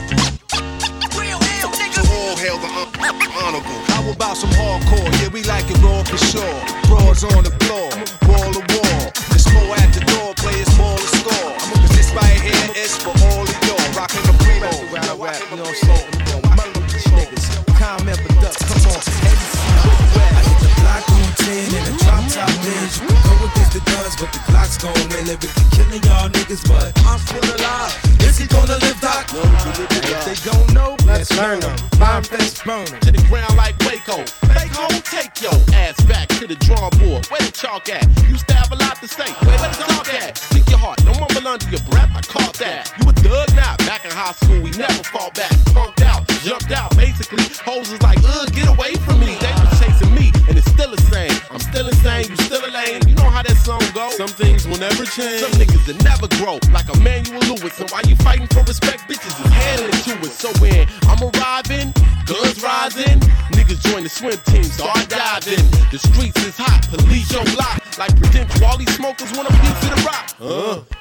How about some hardcore? Yeah, we like it raw for sure. Broads on the floor, wall to wall. There's more at the door, players ball to score. Cause this right here is for all of y'all. Rockin' the primo, rockin' the primo. Murder these niggas, comment the duck, come on. I hit the block on 10 and a drop top bitch. Go against the guns, but the Glock's gon' win. They been killing y'all niggas, but I'm still alive. Is he gonna live, Doc? If they don't know, let's learn them. Mind face burner. To the ground like Waco. Fake home, take your ass back to the drawing board. Where the chalk at? Used to have a lot to say. Where the chalk at? Speak your heart. Don't mumble under your breath. I caught that. You a thug now. Back in high school, we never fall back. Punked out, jumped out. Basically, hoes is like, get away from me. They was chasing me, and it's still the same. I'm still insane, you still a lame. You know how that song goes. Some things will never change. Some niggas will never grow. Like Emmanuel Lewis. So why you fighting for respect? Bitches is handling to it. So when I'm arriving, guns rising, niggas join the swim team, start diving. The streets is hot, police your block. Like pretend all these smokers want a piece of the rock.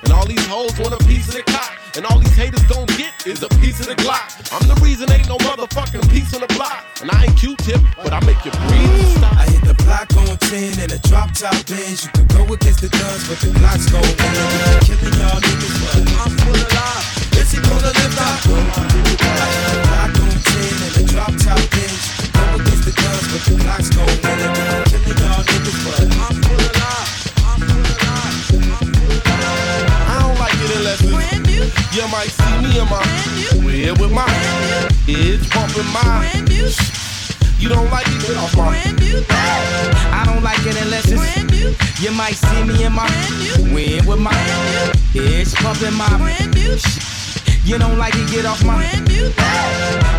And all these hoes want a piece of the cop. And all these haters don't get is a piece of the Glock. I'm the reason ain't no motherfucking piece on the block. And I ain't Q-Tip, but I make you breathe. Stop. I hit the block on 10 and a drop top Benz. You can go against the guns, but the blocks go down. Killing y'all niggas, but I'm full alive. Is he gonna live out? I hit the block on 10 and a drop top Benz. You can go against the guns, but the blocks go down. Killing y'all niggas, but I'm full alive. I'm full alive. I'm full alive. I don't like it unless it's you might see me in my crib with my kids bumping my brand new. You don't like it, get off my brand new. I don't like it unless it's brand new. You might see me in my crib with my kids bumping my brand new. You don't like it, get off my brand new.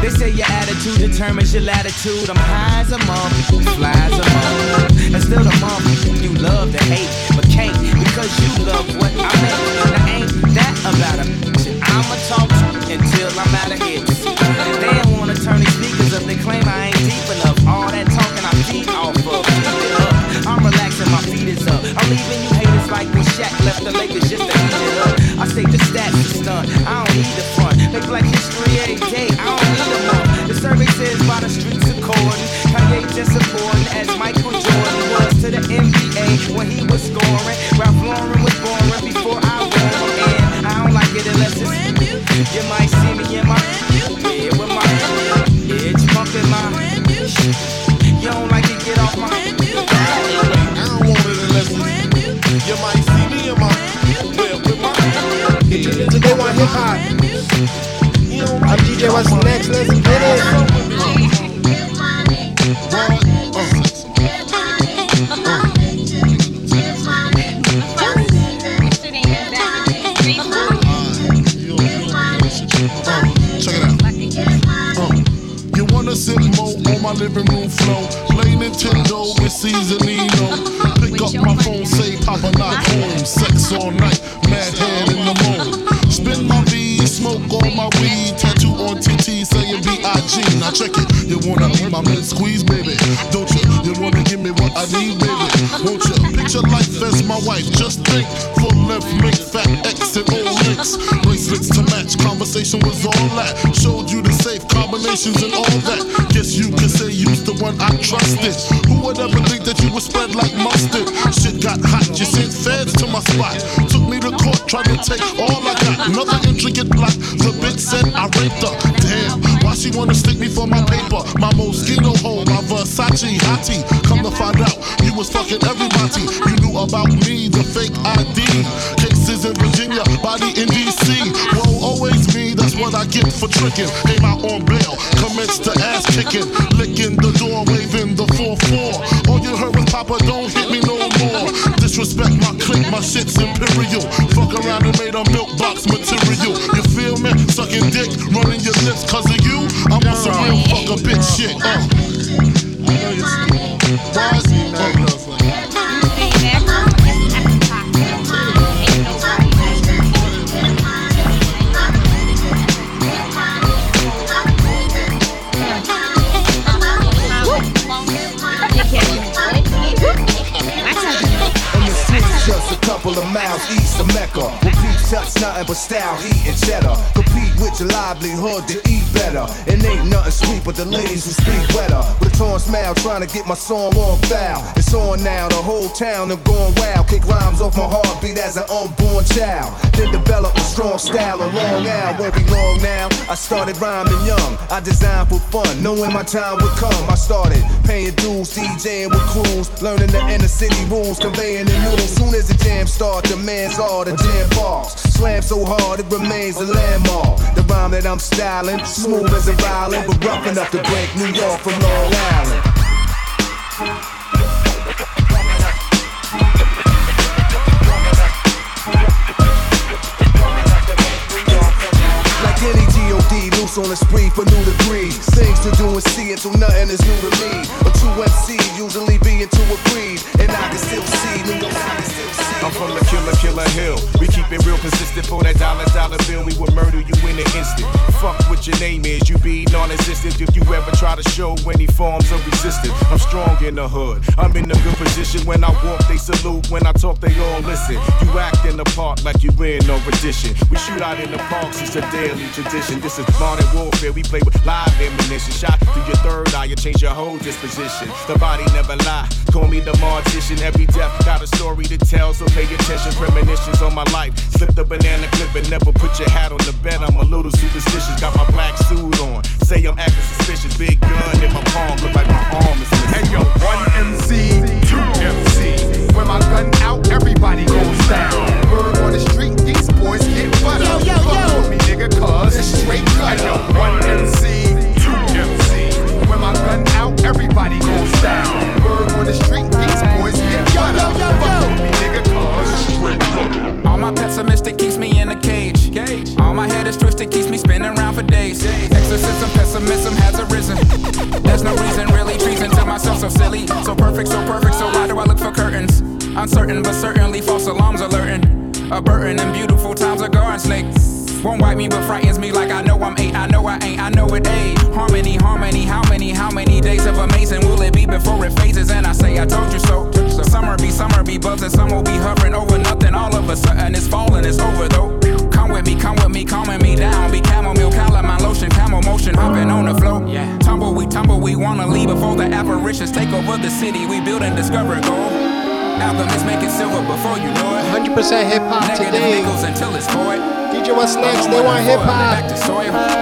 They say your attitude determines your latitude. I'm high as a mum, fly as a mum, and still the mum you love to hate, but can't because you love what I make. And I ain't that about a bitch. I'ma talk until I'm out of here. They don't wanna turn these speakers up. They claim I ain't deep enough. All that talking I feed off of. I'm relaxing, my feet is up. I'm leaving you haters like when Shaq left the Lakers just to heat it up. I say the stats are stunned. I don't need the front. Make black history every day. I don't need a month. The survey says by the streets of Corden, Kanye just important as Michael Jordan was to the NBA when he was scoring. Ralph Lauren was born before I was born. And I don't like it unless it's brand new. You might see me in my brand new. Yeah, with my brand new. Yeah, it's pumping my brand new. You don't like it, get off my brand new. I don't want it unless it's brand new. You might see me in my brand new. Yeah, with my brand new. Yeah. Today I hip hop. I'm DJ What's Next. Let's get it. Check it out. You wanna sip more on my living room floor? Play Nintendo with Seasonino. Pick up my phone, say Papa not home. Sex all night, mad head in the morning. Spin my V, smoke all my weed, tattoo on TT, saying B.I.G. Now check it, you wanna be my man, squeeze, baby. Don't you? You wanna give me what I need, baby. Won't you? Picture life as my wife, just think. Full left, make fat X and old links. Bracelets to match, conversation was all that. Showed you the safe combinations and all that. Guess you can say you's the one I trusted. Who would ever think that you would spread like mustard? Shit got hot, you sent feds to my spot. Took me to court, tried to take all I got. Another intricate block, the bitch said I raped her. Damn, why she wanna stick me for my paper? My Moschino hole, my Versace hottie. Come to find out, you was fucking everybody. You knew about me, the fake ID. Cases in Virginia, body in D.C. Whoa, always me, that's what I get for tricking. Came out on bail, commenced to ass kicking. Licking the door, waving the 4-4. All you heard was Papa, don't hit me no more. Disrespect my clique, my shit's imperial. Fuck around and made a milk box material. You feel me? Sucking dick, running your lips cause of you. I want some real fucker bitch shit. I know you're still. Why is he mad enough like that? Just a couple of miles east of Mecca. Where peeps touch nothing but style, heat and cheddar. Compete with your livelihood to eat better. It ain't nothing sweet but the ladies who speak wetter. With a torn smile trying to get my song on foul. It's on now, the whole town I'm going wild. Kick rhymes off my heartbeat as an unborn child. Then develop a strong style along now. Won't be long now, I started rhyming young. I designed for fun, knowing my time would come. I started paying dues, DJing with crews. Learning the inner city rules, conveying the noodles. Soon as the jam start, demands all the jam bars. Slam so hard it remains a landmark. The rhyme that I'm styling, smooth as a violin, but rough enough to break New York from Long Island. Loose on a spree for new degrees. Things to do and see until nothing is new to me. A true MC usually be into a breed. And I can still see New York. I'm from the killer hill. We keep it real consistent for that dollar bill. We will murder you in an instant. Fuck what your name is, you be non-existent. If you ever try to show any forms of resistance, I'm strong in the hood, I'm in a good position. When I walk they salute when I talk, they all listen. You act in the park like you in no rendition. We shoot out in the parks, it's a daily tradition. This is modern warfare, we play with live ammunition. Shot through your third eye, you change your whole disposition. The body never lie, call me the mortician. Every death got a story to tell, so pay attention. Premonitions on my life, slip the banana clip and never put your hat on the bed. I'm a little superstitious, got my black suit on. Say I'm acting suspicious, big gun in my palm, look like my arm is missing. Hey yo, one MC, two MC. When my gun out, everybody goes down. Word on the street, these boys get butter. Yo, yo, yo. Fuck with me, nigga, cause it's straight gutter. Hey yo, one MC, two MC. When my gun out, everybody goes down. Word on the street, these boys get butter. Fuck with me, nigga, cause it's straight gutter. All my pessimistic keeps me in a cage. All my head is twisted, keeps me spinning around for days. Exorcism, pessimism has arisen. There's no reason, really treason to myself, so silly. So perfect, so perfect, so why do I look for curtains? Uncertain, but certainly false alarms alerting. A burden in beautiful times, a garden snake. Won't wipe me, but frightens me like I know I'm eight. I know I ain't, I know it ain't. Harmony, harmony, how many days of amazing will it be before it phases? And I say I told you so. Summer be buzzing, some will be hovering over nothing. All of a sudden it's falling, it's over though. Come with me, calming me down. Be chamomile, calamine lotion, camel motion, hopping on the flow. Yeah. Tumble, we wanna leave before the apparitions take over the city. We build and discover gold. Album is making silver before you know it. 100% hip hop today. Until it's void. DJ What's Next, they want hip hop. Back to soil. Where's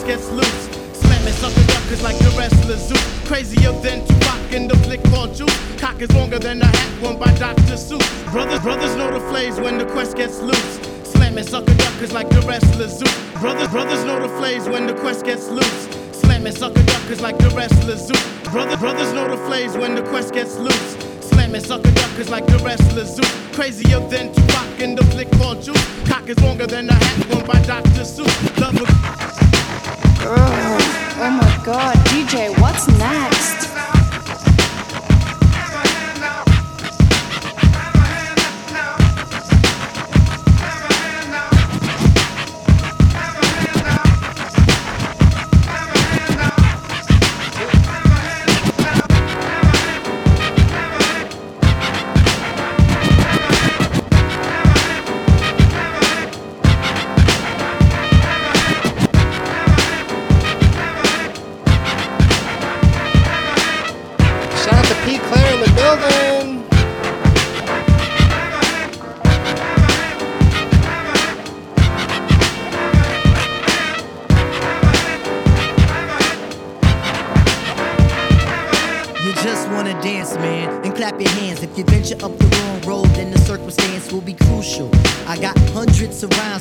the gets loose, slamming sucker duckers like the wrestler Zoo. Crazier than Tupac in the flick called Juice. Cock is longer than a hat worn by Dr. Seuss. Brothers know the flames when the quest gets loose. Slamming sucker duckers like the wrestler Zoo. Brothers know the flames when the quest gets loose. Slamming sucker duckers like the wrestler Zoo. Brothers know the flames when the quest gets loose. Slamming sucker duckers like the wrestler Zoo. Crazier than Tupac in the flick called Juice. Cock is longer than a hat worn by Dr. Seuss. Love a- oh my God, DJ, what's next?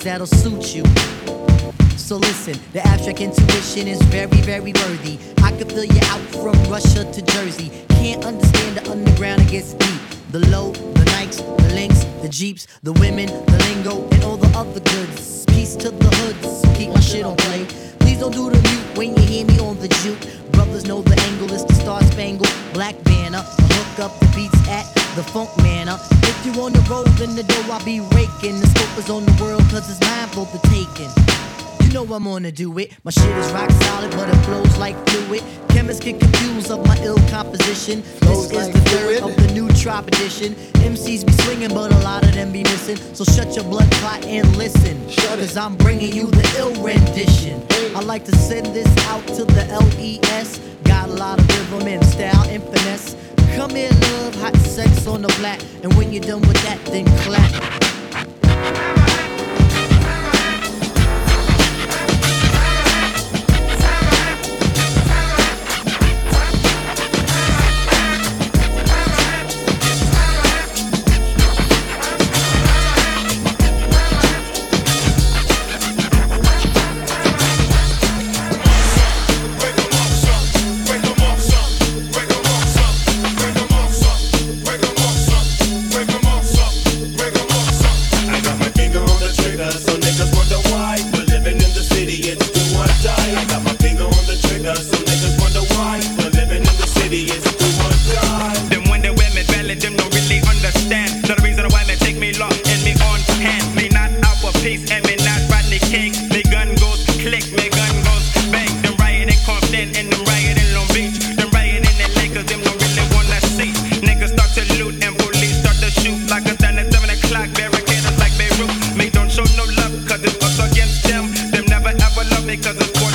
That'll suit you. So listen, the abstract intuition is very, very worthy. I could fill you out from Russia to Jersey. Can't understand the underground, it gets deep. The low, the Nikes, the links, the Jeeps, the women, the lingo, and all the other goods. Peace to the hoods, so keep my shit on play. Please don't do the mute when you hear me on the juke. Brothers know the angle, it's the star-spangled black banner. I hook up the beats at the funk manor. If you on the road, then the dough I be raking. The scope is on the world, cause it's mine for the taking. You know I'm gonna do it. My shit is rock solid, but it flows like fluid. Chemists get confused of my ill composition. This is the third of the new tribe edition. MCs be swinging, but a lot of them be missing. So shut your blood clot and listen, cause I'm bringing you the ill rendition. I like to send this out to the LES. Got a lot of rhythm and style and finesse. Come here, love, hot sex on the black. And when you're done with that, then clap.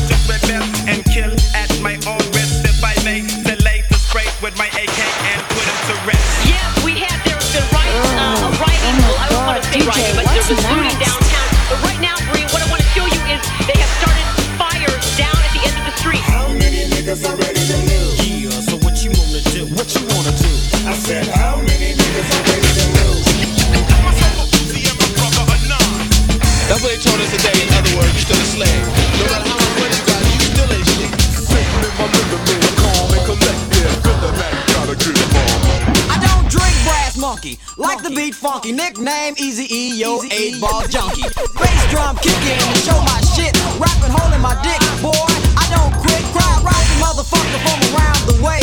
to rebel and kill at my own risk. If I may delay the straight with my AK and put him to rest. Yeah, we had there's been riots, I don't want to say riots, but there was looting downtown. But right now, Bree, what I want to show you is they have started fires down at the end of the street. How many niggas are ready to lose? Yeah, so what you wanna do? What you wanna do? I said, how many niggas are ready to lose? I got myself a Uzi and my brother a nine. That's what they told us today. In other words, you still a slave. No matter how much you got, you still ain't shit. Sick with my rhythm, being calm and collective. Feel the back, gotta keep on. I don't drink brass monkey. Like the beat funky. Nickname Eazy-E, yo, 8-ball junkie. Bass drum kicking, show my shit. Rapping, holding my dick, boy. I don't quit, crowd rising, motherfucker from around the way.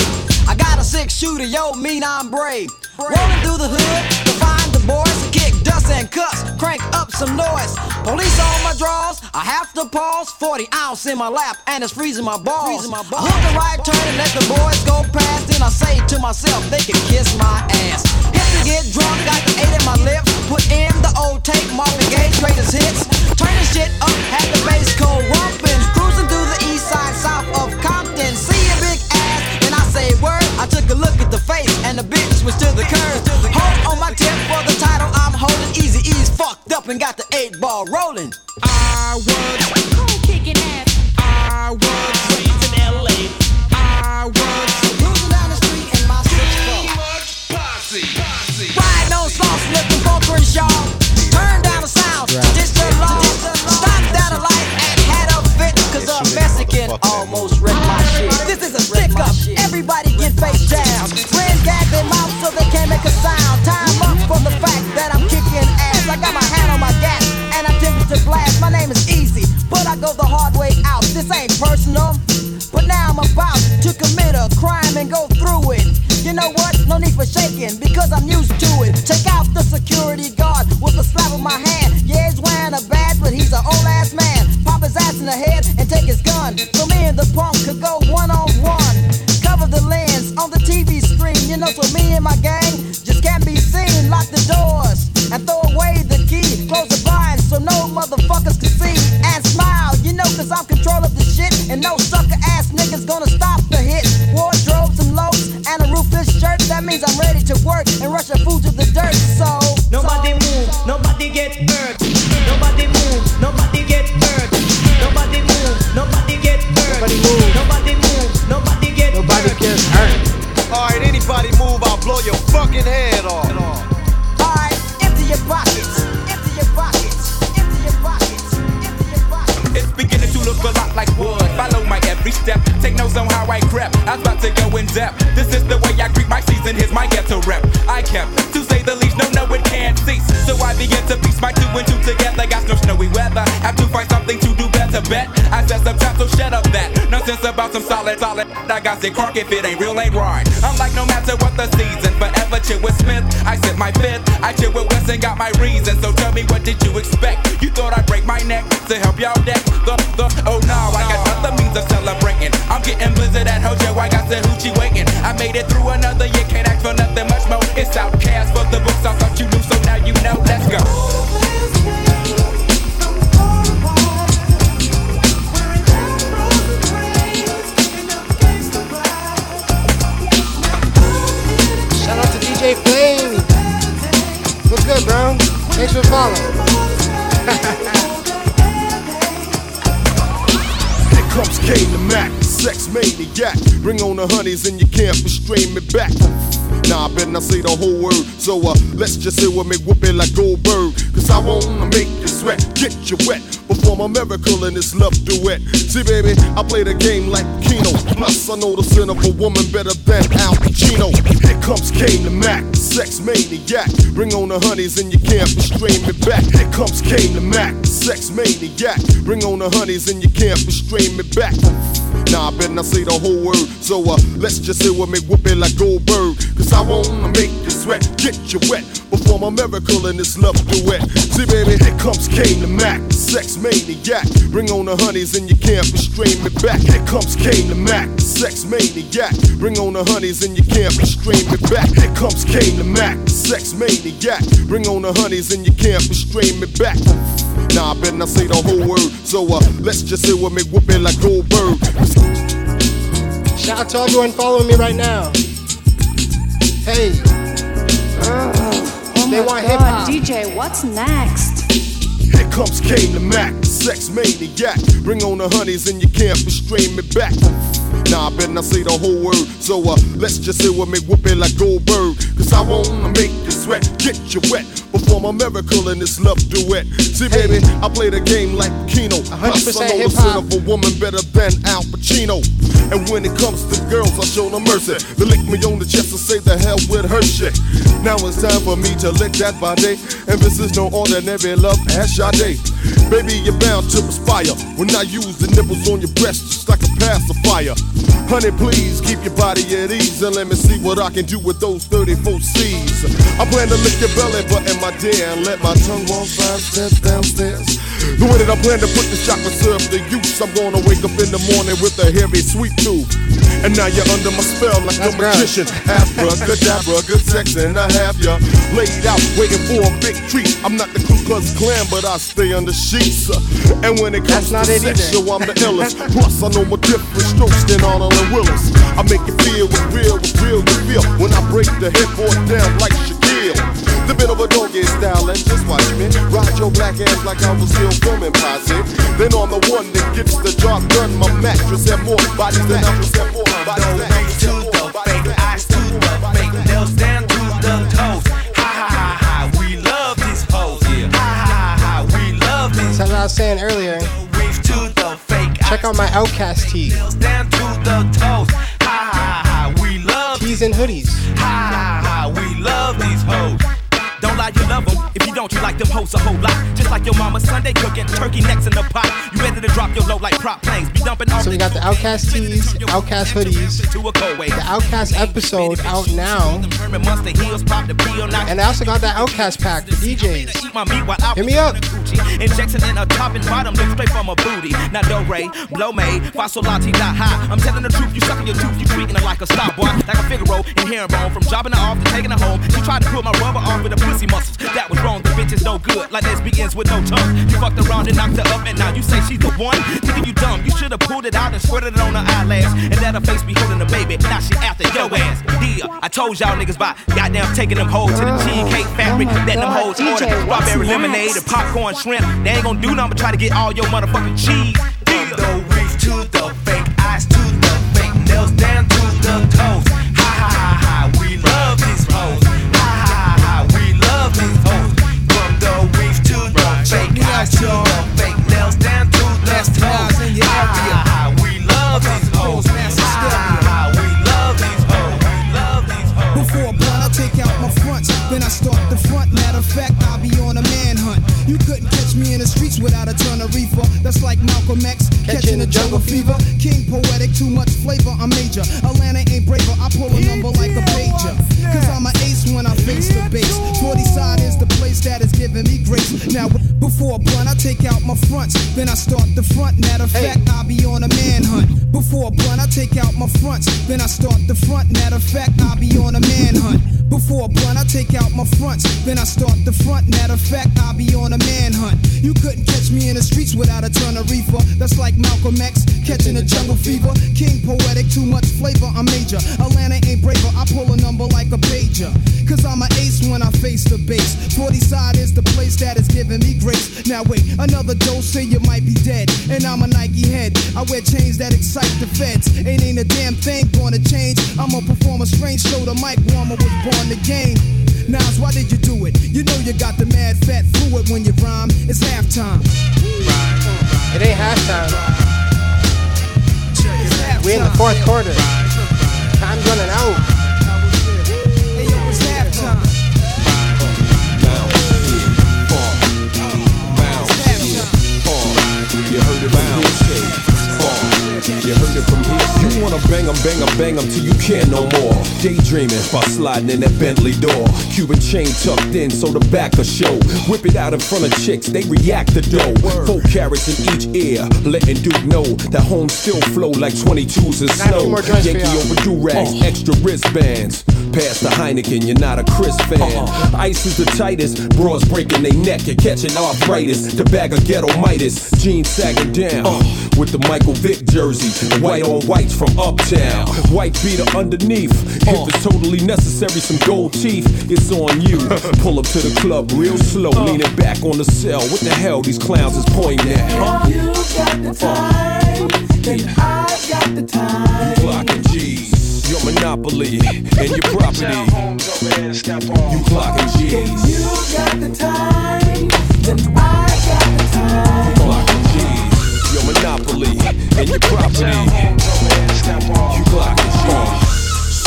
I got a 6-shooter, yo, mean I'm brave. Rolling through the hood to find the boys to kick dust and cuss, crank up some noise. Police on my draws, I have to pause. 40 ounce in my lap and it's freezing my balls. Hook the right turn and let the boys go past. Then I say to myself, they can kiss my ass. Hit to get drunk, got the 8 in my lips. Put in the old tape, Marvin Gaye's greatest hits. Turn the shit up, had the bass cold rumpin'. Cruising through the east side, south of Compton. See a big ass, and I say word. I took a look at the face, and the bitch was to the curve. Hold on my tip for the title I'm holding. Eazy-E's fucked up and got the 8-ball rolling. I was cool kicking ass. I was raised in L.A. I was cruising down the street in my 6-4. Too much posse. Riding on sauce, looking for Chris Shaw. Turn down the sound, ditch the law. Stopped at a light and had a fit, cause a Mexican almost wrecked my shit. This is a stick-up, everybody get face down. Friends gag their mouth so they can't make a sound. Time up for the fact that I'm kicking ass. I got my hand on my gas and I'm tempted to blast. My name is Easy, but I go the hard way out. This ain't personal, but now I'm about to commit a crime and go through it. You know what? No need for shaking, because I'm used to it. Take out the security guard with a slap on my hand. Yeah, he's wearing a badge, but he's an old ass man. Pop his ass in the head and take his gun, so me and the punk could go 1-on-1. Cover the lens on the TV screen. You know, so me and my gang just can't be seen. Lock the doors and throw away the key. Close the blinds so no motherfuckers can see. And smile, you know, cause I'm control of the shit. And no sucker ass niggas gonna stop the hit. Wardrobes and lows and a roofless shirt. That means I'm ready to work and rush the food to the dirt. So nobody move, nobody get hurt. Nobody move, nobody get hurt. Nobody move, nobody get hurt. Nobody move, nobody move, nobody. Nobody gets hurt. Alright, anybody move, I'll blow your fucking head off. Alright, into your pockets, into your pockets, into your pockets, into your pockets. It's beginning to look a lot like wood. Follow my every step, take notes on how I crept. I was about to go in depth. This is the way I greet my season, here's my ghetto rep. I kept, to say the least, no, it can't cease. So I began to piece my 2 and 2 together. Got no snowy weather, have to find something to do better, bet. I said some time, so shut up that. Nonsense about some solid. I got sick crock, if it ain't real, ain't right. I'm like, no matter what the season, forever chill with Smith. I sip my fifth, I chill with West and got my reason. So tell me, what did you expect? You thought I'd break my neck to help y'all deck? Oh no, I got other means of celebrating. I'm getting blizzard at Hojo, I got the hoochie waiting. I made it through another year, can't ask for nothing much more. It's OutKast for the books, I thought you knew, so now you know, let's go. Shout out to DJ Flame. What's good, bro? Thanks for following. Clubs came to Mac, sex maniac. Bring on the honeys and you can't restrain me back. Nah, I better not say the whole word. So let's just sit with me, whoop it like Goldberg. Cause I wanna make you sweat, get you wet, perform a miracle in this love duet. See baby, I play the game like Kino. Plus I know the sin of a woman better than Al Pacino. Here comes Kane the Mac, sex maniac. Bring on the honeys and you can't restrain me back. Here comes Kane the Mac, sex maniac. Bring on the honeys and you can't restrain me back. Nah, I better not say the whole word. So let's just sit with me, whoop it like Goldberg. Cause I wanna make you sweat, get you wet, perform a miracle in this love duet. See, baby, here comes Kane the Mac, sex maniac. Bring on the honeys and you can't restrain me back. Here comes Kane the Mac, sex maniac. Bring on the honeys and you can't restrain me back. Here comes Kane the Mac, sex maniac. Bring on the honeys and you can't restrain me back. Nah, I bet not say the whole word. So let's just say what me whooping like Goldberg. Shout out to everyone following me right now. Hey. Oh they my want hip hop. DJ, what's next? Here comes Kane the Mac, sex maniac. Bring on the honeys and you can't restrain me back. Nah, I bet not say the whole word. So let's just say what me whooping like Goldberg. Cause I wanna make you sweat, get you wet. Perform a miracle in this love duet. See, baby, I play the game like Kino. 100% hip hop. I'm a woman better than Al Pacino. And when it comes to girls, I show them mercy. They lick me on the chest and say the hell with her shit. Now it's time for me to lick that body. And this is no ordinary love as Sade. Baby, you're bound to perspire when I use the nipples on your breast just like a pacifier. Honey, please keep your body at ease and let me see what I can do with those 34 C's. I plan to lick your belly button, my dear, and let my tongue roll 5 steps downstairs. The way that I plan to put the chocolate syrup to use, I'm gonna wake up in the morning with a heavy sweet tooth. And now you're under my spell like a magician. Abracadabra, good sex, and I have ya laid out waiting for a big treat. I'm not the Ku Klux Klan, but I stay under sheets. And when it comes to sexual, I'm the illest. Plus, I know my different strokes than Arnold and Willis. I make you feel with real you feel when I break the headboard down like Shaquille. The bit of a doggy style, and just watch me ride your black ass like I was still filming posse. Then on the one that gets the job done, my mattress had more bodies than I was at more bodies. Those to the fake, eyes to the fake, nails down to the toes. Ha ha ha ha, we love these hoes. Yeah. Ha ha ha ha, we love these. That's what I was saying earlier. Check out my OutKast tee. Nails down to the toes. Ha ha ha, we love tees and hoodies. Ha ha ha, we love these hoes. Don't lie, you love them. If you don't, you like them hoes a whole lot. Just like your mama Sunday cooking turkey necks in the pot. You ready to drop your low like prop planes. Be dumping all. So we got the OutKast tees, OutKast hoodies, the OutKast episode out now, and I also got that OutKast pack for DJs. Hit me up. Injection in a top and bottom, look straight from a booty. Now Do-Ray, blow made, Fasolati not high. I'm telling the truth, you sucking your tooth, you treating it like a stopwatch, like a Figaro and herringbone. From jobbing her off to taking her home, she tried to pull my rubber off with a pussy muscles. That was wrong, the bitch is no good, like lesbians with no tongue. You fucked around and knocked her up, and now you say she's the one. Thinking you dumb, you should've pulled it out and squirted it on her eyelash, and let her face be holding the baby. Now she after your ass. Yeah, I told y'all niggas by goddamn taking them hoes to the cheesecake factory, letting them hoes order strawberry lemonade and popcorn shrimp. They ain't gonna do nothing but try to get all your motherfucking cheese. Yeah. From the wrist to the fake, eyes to the fake, nails down to the toes. Ha ha ha ha, we love these hoes. To the fake nails down to the toes. Ah, we love these hoes. Ah, we love these hoes. We love these hoes. Before a blunt, I take out my fronts. Then I stalk the front. Matter of fact, I'll be on a manhunt. You couldn't catch me in the streets without a ton of reefer. That's like Malcolm X catching the jungle fever. King poetic, too much flavor. I'm major. Atlanta ain't braver. I pull a number like a pager. Cause I'm an ace when I face the base. 40 side is the place that is giving me grace. Now, before a blunt, I take out my fronts. Then I start the front. Matter of fact, I'll be on a manhunt. Before a blunt, I take out my fronts. Then I start the front. Matter of fact, I'll be on a manhunt. Before a blunt, I take out my fronts. Then I start the front. Matter of fact, I'll be on a manhunt. You couldn't catch me in the streets without a ton of reefer. That's like Malcolm X catching the jungle fever. King poetic, too much flavor. I'm major. Atlanta ain't braver. I pull a number like a pager. Cause I'm an ace when I face the base. 40 side is the place that is giving me grace. Now wait, another dose say you might be dead. And I'm a Nike head. I wear chains that excite the feds. Ain't a damn thing gonna change. I'ma perform a strange show. The mic warmer was born to game. Nas, why did you do it? You know you got the mad fat fluid when you rhyme. It's halftime. It ain't halftime. We in the fourth quarter. Time's running out. Hey yo, it's halftime. You heard it from here. You heard it from here. You wanna bang them, till you can't no more. Daydreaming by sliding in that Bentley door. Cuban chain tucked in so the back will show. Whip it out in front of chicks, they react to dough. 4 carats in each ear, letting Duke know that home still flow like 22s in snow. Yankee over do-rags, extra wristbands. Pass the Heineken, you're not a Chris fan. Ice is the tightest, bras breaking they neck. You're catching arthritis, the bag of ghetto Midas. Jeans sagging down with the Michael Vick jersey. White on whites from uptown. White beater underneath. If it's totally necessary, some gold teeth. It's on you. Pull up to the club real slow, leaning back on the cell. What the hell these clowns is pointing at? You got the time, then I got the time. Clocking G's. Your monopoly and your property. You clocking G's. You got the time, then I got the time. Clocking G's. Your monopoly and your property. You clocking G's.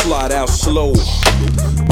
Slide out slow.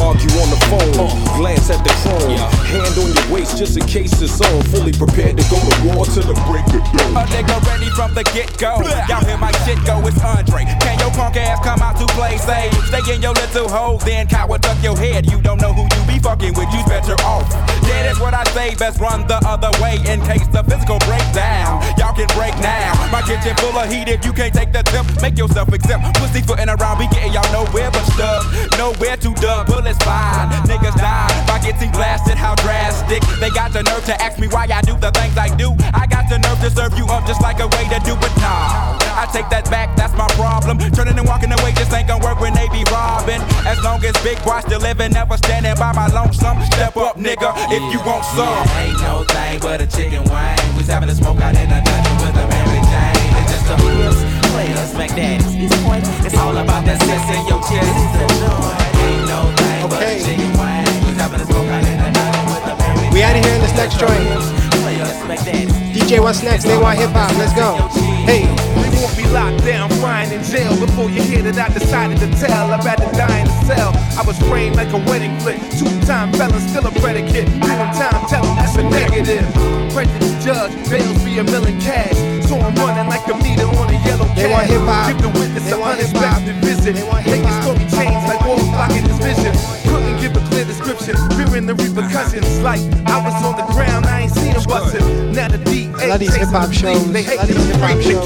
Argue on the phone, glance at the chrome. Hand on your waist just in case it's on. Fully prepared to go to war till the break of dawn. A nigga ready from the get-go. Y'all hear my shit go, it's Andre. Can your punk ass come out to play safe? Stay in your little hole, then coward duck your head. You don't know who you be fucking with, you better off. Yeah, that's what I say, best run the other way in case the physical breakdown. Y'all can break now. My kitchen full of heat, if you can't take the tip, make yourself exempt. Pussyfooting around, we getting y'all nowhere but stuff. Nowhere to dub, bullets fine, niggas die. By getting blasted, how drastic. They got the nerve to ask me why I do the things I do. I got the nerve to serve you up just like a way to do it. Nah, I take that back, that's my problem. Turning and walking away just ain't gonna work when they be robbing. As long as big boy still living, never standing by my lonesome. Step up, nigga, if you want some. Yeah, ain't no thing but a chicken wing. We's having a smoke out in the dungeon with a Mary Jane. It's just the hoods, players, McDaddies. It's all about that sense in your chest. Ain't no thing but a chicken wing. We's having a smoke out in the dungeon with a Mary Jane. We out of here in this next joint. DJ What's Next, they want hip hop, let's go. Hey. You won't be locked down, frying in jail. Before you hear that I decided to tell, I'd rather die in a cell. I was framed like a wedding flick. 2-time felon, still a predicate. 1 time telling that's a negative. Prejudice judge, bails be $1 million cash. So I'm running like a meter on a yellow cab. They want hip-hop. Give the witness an unexpected visit. Make his story change like all blocking his vision. Couldn't give a clear description, fearing the repercussions. Like I was on the ground, I ain't seen him bustin'. Now the DA chasing the thing, they hate this replication.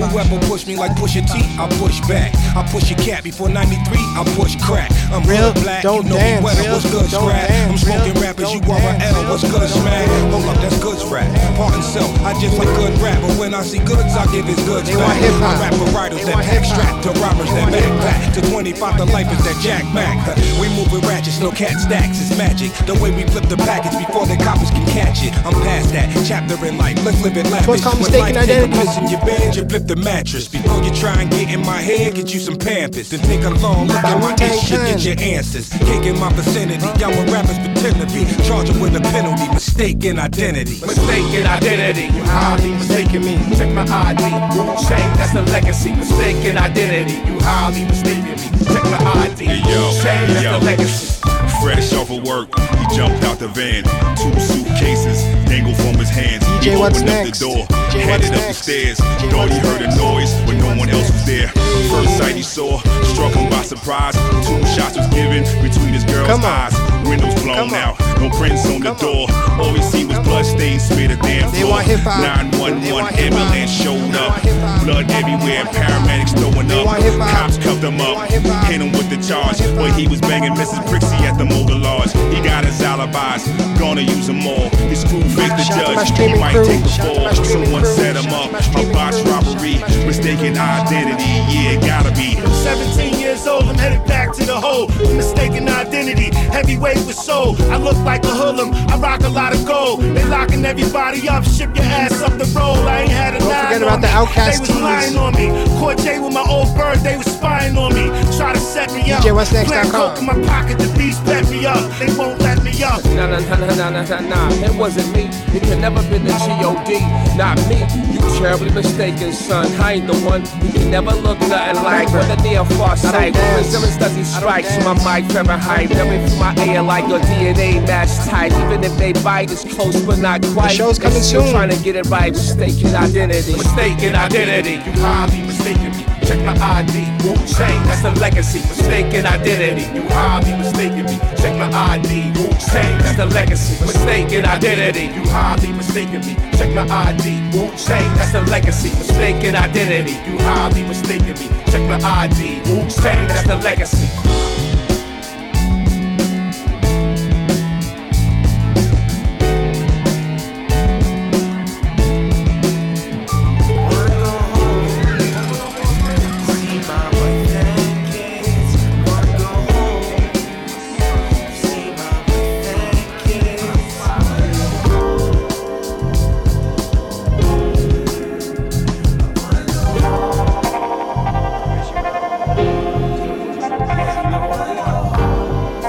Whoever pushed me like Pusha T, I push back. I push a cat before 93, I push crack. I'm real black, don't you know dance, me real, what's good, scrap. I'm smoking rappers, you are an L, what's good, smack. Hold up, that's good rap. Pardon self, I just like good rap. But when I see goods, I give it goods back. I rap for writers that pack strap, to robbers that backpack, to 25, the life is that Jack Mack. We moving ratchets, no cat stacks, it's magic. The way we flip the package before the coppers can catch it. I'm past that chapter in life, let's live it lavish. Take a piss in your bed, you flip the mattress. Before you try and get in my head, get you some Pampers. Then take a long look at my issue, get your answers. Kicking my vicinity, y'all were rappers pretend to be. Charge them with a penalty, mistaken identity. Mistaken identity, you highly mistaken me. Check my ID, Wu-Tang, that's the legacy. Mistaken identity, you highly mistaken me. Check my ID, Wu-Tang, that's the legacy. Fresh off of work, he jumped out the van. 2 suitcases dangled from his hands. DJ, he opened up the door, headed up the stairs. Thought he heard a noise, but no one else was there. First sight he saw struck him by surprise. 2 shots was given between his girl's eyes. Windows blown out, no prints on the door. All he see was bloodstains smeared the damn floor. 911 ambulance showed up, blood everywhere, paramedics throwing up. Cops cuffed him up, hit him with the charge, but he was banging Mrs. Prixie at the Motor Lodge. He got his alibis, gonna use them all. His crew faced the judge, he might take the fall. Someone set him up, a botched robbery, mistaken identity, yeah, it gotta be. 17 years old, I'm headed back to the hole. Mistaken identity, heavyweight with soul. I look like a hoodlum, I rock a lot of gold. They locking everybody up, ship your ass up the road. I ain't had a nine on me, they was lying on me. Court J with my old bird, they was spying on me. Try to set me up, black coke in my pocket, the beast let me up, they won't let me up. Nah, nah, nah, nah, nah, nah, nah, it wasn't me. It could never been the G.O.D. Not me, you terribly mistaken, son. I ain't the one, you can never look nothing like. With a near far sight, resilience does he strike. spikes from my mic, Fahrenheit. Rubbing through my air like your DNA match type. Even if they bite, it's close but not quite. The show's coming soon. Still trying to get it right. Mistaken identity. Mistaken identity. You highly mistaken me. Check my ID. Wu-Tang, that's the legacy. Mistaken identity. You highly mistaken me. Check my ID. Wu-Tang, that's the legacy. Mistaken identity. You highly mistaken me. Check my ID. Wu-Tang, that's the legacy. Mistaken identity. You highly mistaken me. Check my ID. Wu-Tang, that's the legacy.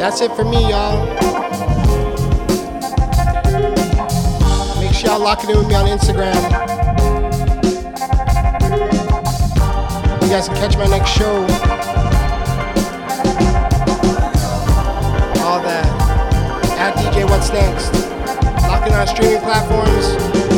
That's it for me, y'all. Make sure y'all lock it in with me on Instagram. You guys can catch my next show. All that. @DJ What's Next. Lock in on streaming platforms.